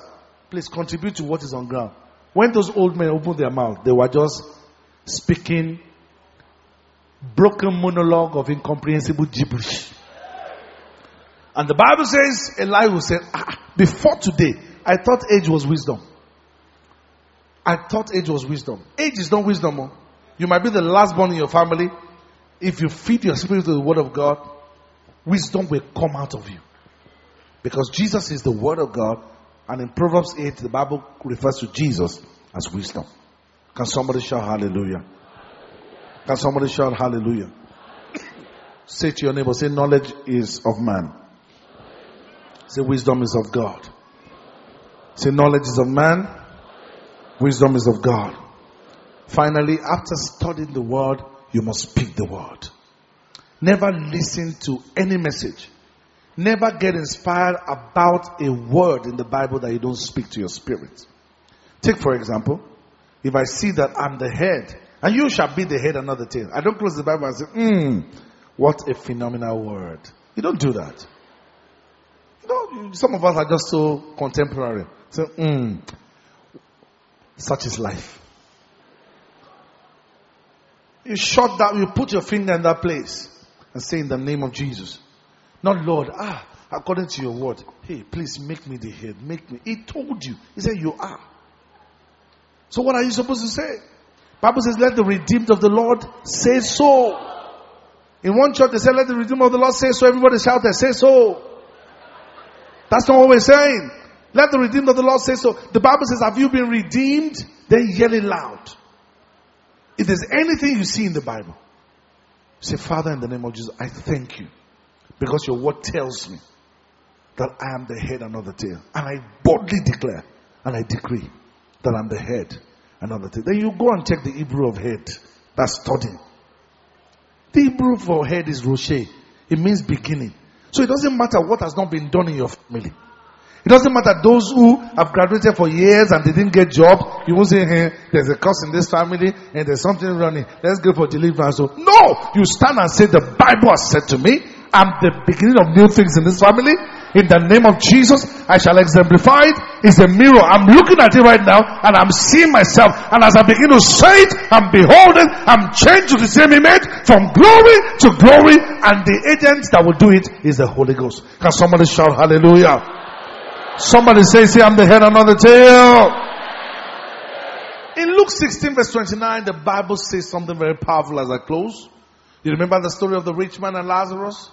please contribute to what is on ground. When those old men opened their mouth, they were just speaking broken monologue of incomprehensible gibberish. And the Bible says, Elihu said, ah, before today, I thought age was wisdom. I thought age was wisdom. Age is not wisdom. Oh. You might be the last born in your family. If you feed your spirit to the word of God, wisdom will come out of you. Because Jesus is the word of God. And in Proverbs eight, the Bible refers to Jesus as wisdom. Can somebody shout hallelujah? Can somebody shout hallelujah? Say to your neighbor, say knowledge is of man. Say wisdom is of God. Say knowledge is of man. Wisdom is of God. Finally, after studying the word, you must speak the word. Never listen to any message. Never get inspired about a word in the Bible that you don't speak to your spirit. Take for example, if I see that I'm the head, and you shall be the head and not the tail. I don't close the Bible and say, hmm, what a phenomenal word. You don't do that. You know, some of us are just so contemporary. So, hmm, such is life. You shut that, you put your finger in that place and say in the name of Jesus. Not Lord, ah, according to your word, hey, please make me the head, make me. He told you. He said you are. So what are you supposed to say? Bible says, let the redeemed of the Lord say so. In one church they said, let the redeemed of the Lord say so. Everybody shouted, say so. That's not what we're saying. Let the redeemed of the Lord say so. The Bible says, have you been redeemed? Then yell it loud. If there's anything you see in the Bible, say, Father, in the name of Jesus, I thank you. Because your word tells me that I am the head and not the tail. And I boldly declare and I decree that I'm the head and not the tail. Then you go and check the Hebrew of head. That's studying. The Hebrew for head is rosheh. It means beginning. So it doesn't matter what has not been done in your family. It doesn't matter those who have graduated for years and they didn't get jobs. You won't say, hey, there's a curse in this family and there's something running. Let's go for deliverance. So, no! You stand and say, the Bible has said to me, I'm the beginning of new things in this family. In the name of Jesus, I shall exemplify it. It's a mirror. I'm looking at it right now and I'm seeing myself. And as I begin to say it, I'm beholding, I'm changed to the same image from glory to glory. And the agent that will do it is the Holy Ghost. Can somebody shout hallelujah? Somebody say, say, I'm the head and not the tail. In Luke sixteen verse twenty-nine, the Bible says something very powerful as I close. You remember the story of the rich man and Lazarus?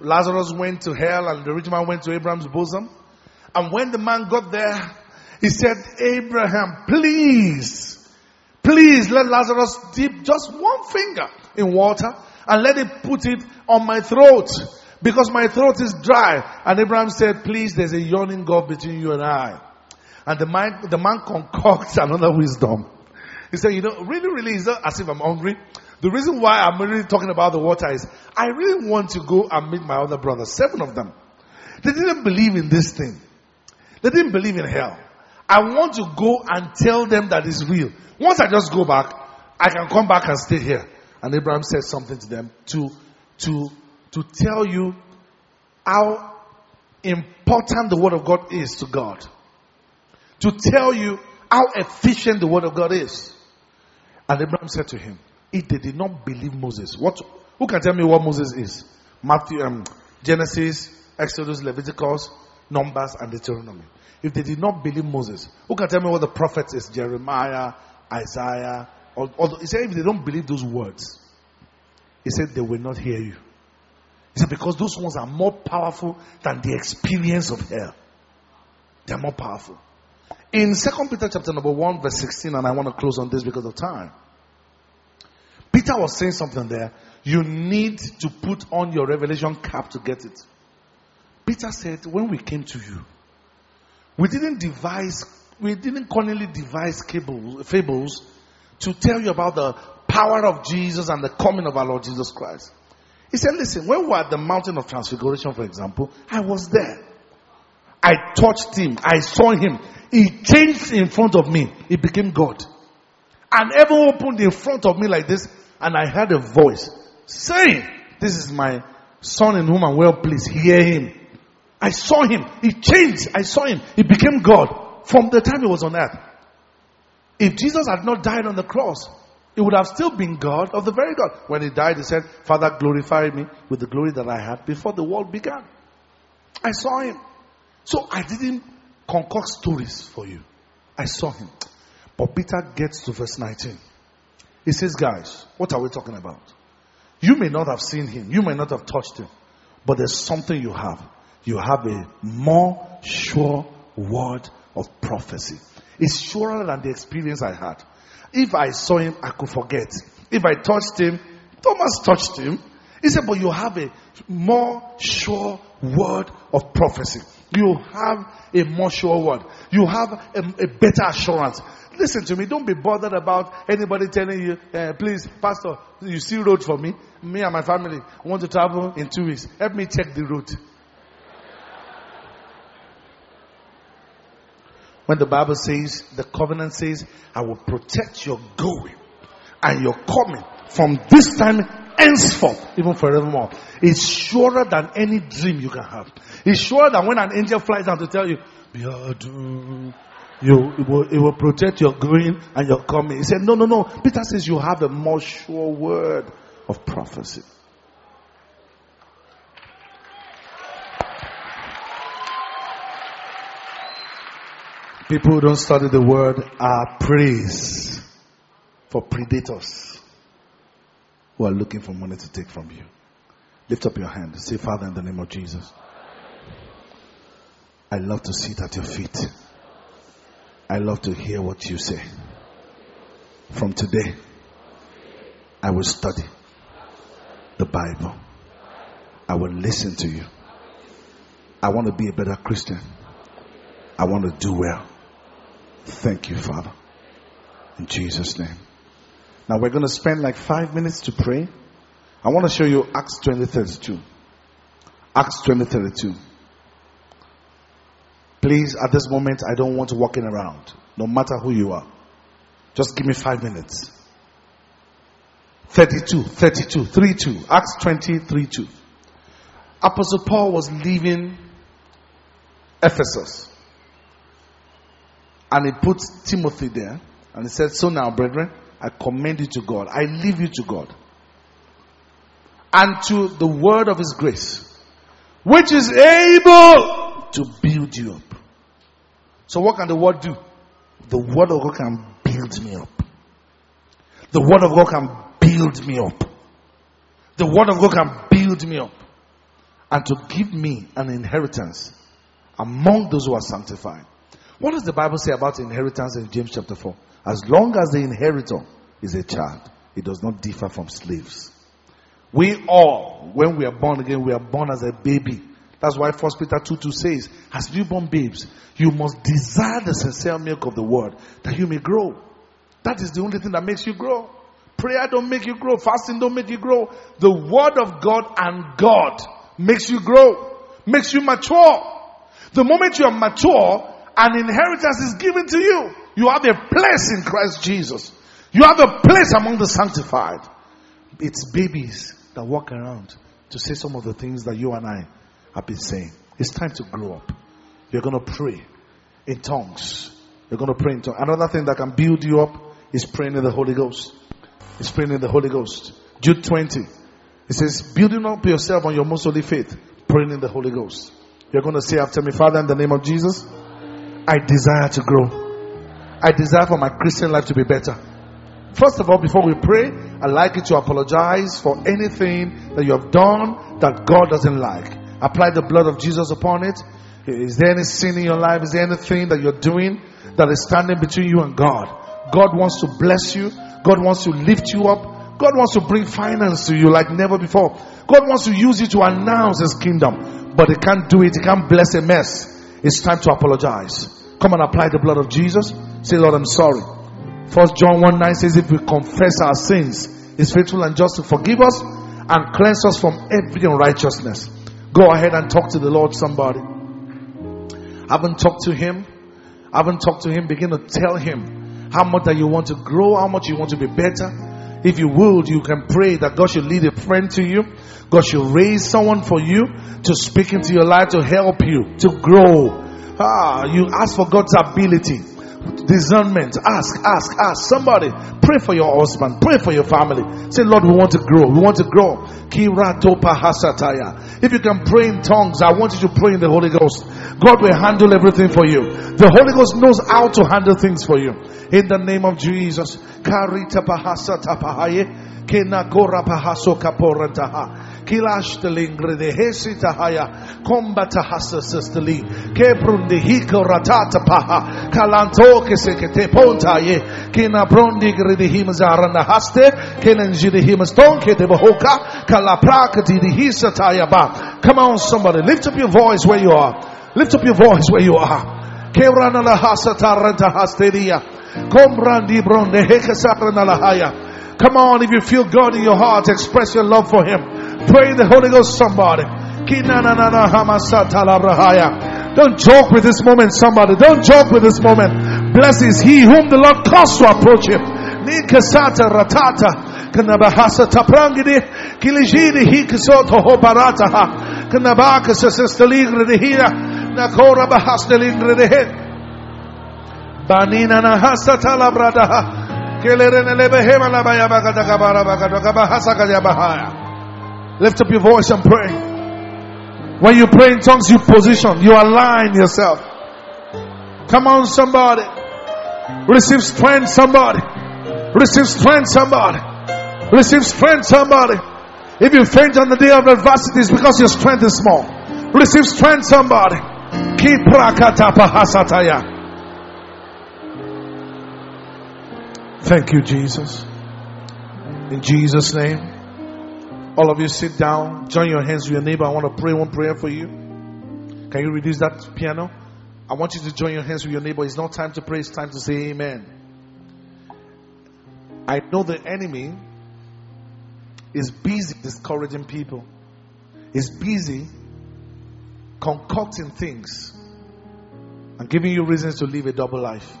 Lazarus went to hell and the rich man went to Abraham's bosom. And when the man got there, he said, Abraham, please, please let Lazarus dip just one finger in water and let him put it on my throat because my throat is dry. And Abraham said, please, there's a yawning gulf between you and I. And the man, the man concocts another wisdom. He said, you know, really, really, it's not as if I'm hungry. The reason why I'm really talking about the water is, I really want to go and meet my other brothers, seven of them. They didn't believe in this thing. They didn't believe in hell. I want to go and tell them that it's real. Once I just go back, I can come back and stay here. And Abraham said something to them to, to, to tell you how important the word of God is to God. To tell you how efficient the word of God is. And Abraham said to him, if they did not believe Moses, what? Who can tell me what Moses is? Matthew, um, Genesis, Exodus, Leviticus, Numbers, and Deuteronomy. If they did not believe Moses, who can tell me what the prophets is? Jeremiah, Isaiah. Or, or, he said, if they don't believe those words, he said they will not hear you. He said because those ones are more powerful than the experience of hell. They are more powerful. In Second Peter chapter number one, verse sixteen, and I want to close on this because of time. Peter was saying something there. You need to put on your revelation cap to get it. Peter said, when we came to you, we didn't devise We didn't cunningly devise fables to tell you about the power of Jesus and the coming of our Lord Jesus Christ. He said, listen, when we were at the mountain of transfiguration, for example, I was there. I touched him. I saw him. He changed in front of me. He became God. And heaven opened in front of me like this, and I heard a voice saying, this is my son in whom I'm well pleased. Hear him. I saw him. He changed. I saw him. He became God from the time he was on earth. If Jesus had not died on the cross, he would have still been God of the very God. When he died, he said, Father, glorify me with the glory that I had before the world began. I saw him. So I didn't concoct stories for you. I saw him. But Peter gets to verse nineteen. He says, guys, what are we talking about? You may not have seen him. You may not have touched him. But there's something you have. You have a more sure word of prophecy. It's surer than the experience I had. If I saw him, I could forget. If I touched him, Thomas touched him. He said, but you have a more sure word of prophecy. You have a more sure word. You have a, a better assurance. Listen to me. Don't be bothered about anybody telling you, eh, please, Pastor, you see road for me? Me and my family want to travel in two weeks. Help me check the road. When the Bible says, the covenant says, I will protect your going and your coming from this time henceforth, even forevermore. It's surer than any dream you can have. It's surer than when an angel flies down to tell you, you it will, it will protect your going and your coming. He said, no, no, no. Peter says you have a more sure word of prophecy. People who don't study the word are praise for predators who are looking for money to take from you. Lift up your hand and say, Father, in the name of Jesus, I love to sit at your feet. I love to hear what you say. From today, I will study the Bible. I will listen to you. I want to be a better Christian. I want to do well. Thank you, Father. In Jesus' name. Now we're going to spend like five minutes to pray. I want to show you Acts twenty thirty-two. Acts twenty thirty-two. Please, at this moment, I don't want walking around. No matter who you are. Just give me five minutes. thirty-two, thirty-two, thirty-two. Acts twenty, thirty-two. Apostle Paul was leaving Ephesus. And he put Timothy there. And he said, so now, brethren, I commend you to God. I leave you to God. And to the word of his grace, which is able to build you up. So what can the word do? The word of God can build me up. The word of God can build me up. The word of God can build me up. And to give me an inheritance among those who are sanctified. What does the Bible say about inheritance in James chapter four? As long as the inheritor is a child, it does not differ from slaves. We all, when we are born again, we are born as a baby. That's why First Peter two two says, as newborn babes, you must desire the sincere milk of the word that you may grow. That is the only thing that makes you grow. Prayer don't make you grow. Fasting don't make you grow. The word of God and God makes you grow, makes you mature. The moment you are mature, an inheritance is given to you. You have a place in Christ Jesus. You have a place among the sanctified. It's babies that walk around to say some of the things that you and I have been saying. It's time to grow up. You're going to pray in tongues. You're going to pray in tongues. Another thing that can build you up is praying in the Holy Ghost. It's praying in the Holy Ghost. Jude twenty. It says, building up yourself on your most holy faith, praying in the Holy Ghost. You're going to say after me, Father, in the name of Jesus, I desire to grow. I desire for my Christian life to be better. First of all, before we pray, I'd like you to apologize for anything that you have done that God doesn't like. Apply the blood of Jesus upon it. Is there any sin in your life? Is there anything that you're doing that is standing between you and God? God wants to bless you. God wants to lift you up. God wants to bring finance to you like never before. God wants to use you to announce his kingdom. But he can't do it. He can't bless a mess. It's time to apologize. Come and apply the blood of Jesus. Say, Lord, I'm sorry. First John one nine says, if we confess our sins, He's faithful and just to forgive us and cleanse us from every unrighteousness. Go ahead and talk to the Lord, somebody. Haven't talked to Him. Haven't talked to Him. Begin to tell Him how much that you want to grow, how much you want to be better. If you would, you can pray that God should lead a friend to you. God should raise someone for you to speak into your life, to help you, to grow. Ah, you ask for God's ability, discernment. Ask, ask, ask. Somebody, pray for your husband, pray for your family. Say, Lord, we want to grow, we want to grow. If you can pray in tongues, I want you to pray in the Holy Ghost. God will handle everything for you. The Holy Ghost knows how to handle things for you. In the name of Jesus. Kilash the lingre de hesita haya combata hassas the lee kebrun de hiko ratata paha kalanto kesekete ponta ye kina brondi gridi himzarana haste kenenji de himston kete bohoka kalaprak di hisataya ba. Come on, somebody, lift up your voice where you are. Lift up your voice where you are. Kebrana la hasata renta hasteria combrandi bronde hekasarana la haya. Come on, if you feel God in your heart, express your love for Him. Pray in the Holy Ghost, somebody. Don't joke with this moment, somebody. Don't joke with this moment. Blessed is he whom the Lord caused to approach Him. Lift up your voice and pray. When you pray in tongues, you position, you align yourself. Come on, somebody. Receive strength, somebody. Receive strength, somebody. Receive strength, somebody. If you faint on the day of adversity, it's because your strength is small. Receive strength, somebody. Keep rakatapahasataya. Thank you, Jesus. In Jesus' name. All of you sit down. Join your hands with your neighbor. I want to pray one prayer for you. Can you reduce that piano? I want you to join your hands with your neighbor. It's not time to pray. It's time to say amen. I know the enemy is busy discouraging people. He's busy concocting things and giving you reasons to live a double life.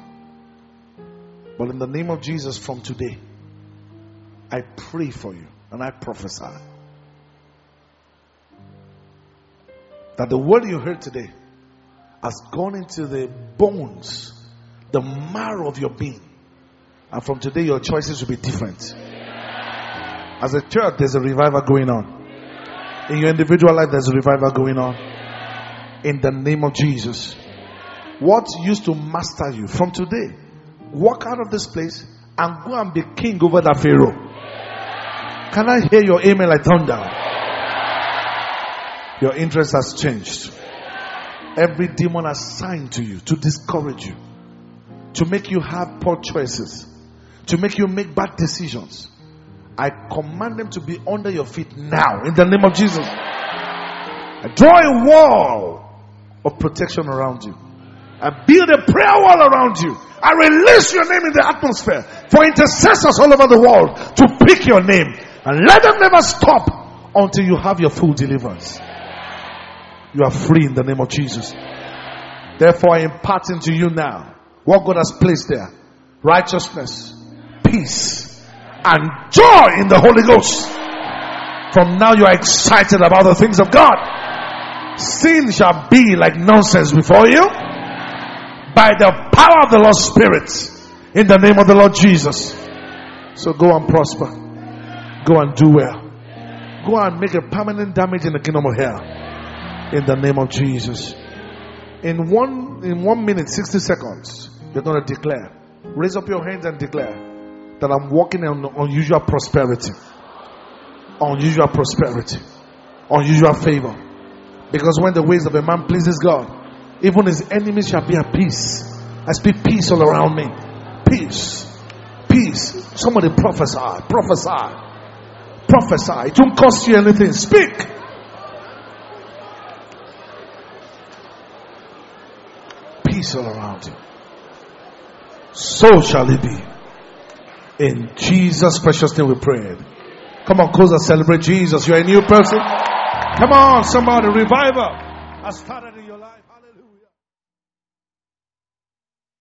But in the name of Jesus, from today, I pray for you and I prophesy that the word you heard today has gone into the bones, the marrow of your being. And from today, your choices will be different. As a church, there's a revival going on. In your individual life, there's a revival going on. In the name of Jesus. What used to master you, from today, walk out of this place and go and be king over that Pharaoh. Yeah. Can I hear your amen like thunder? Yeah. Your interest has changed. Yeah. Every demon assigned to you to discourage you, to make you have poor choices, to make you make bad decisions, I command them to be under your feet now in the name of Jesus. Yeah. I draw a wall of protection around you. I build a prayer wall around you. I release your name in the atmosphere for intercessors all over the world to pick your name and let them never stop until you have your full deliverance. You are free in the name of Jesus. Therefore, I impart into you now what God has placed there: righteousness, peace, and joy in the Holy Ghost. From now, you are excited about the things of God. Sin shall be like nonsense before you. By the power of the Lord's Spirit. In the name of the Lord Jesus. So go and prosper. Go and do well. Go and make a permanent damage in the kingdom of hell. In the name of Jesus. In one, in one minute, sixty seconds, you're going to declare. Raise up your hands and declare that I'm walking on unusual prosperity. Unusual prosperity. Unusual favor. Because when the ways of a man pleases God, even his enemies shall be at peace. I speak peace all around me. Peace. Peace. Somebody prophesy. Prophesy. Prophesy. It don't cost you anything. Speak. Peace. peace all around you. So shall it be. In Jesus' precious name we pray. Come on, closer, celebrate Jesus. You're a new person. Come on, somebody, revival has started in your life.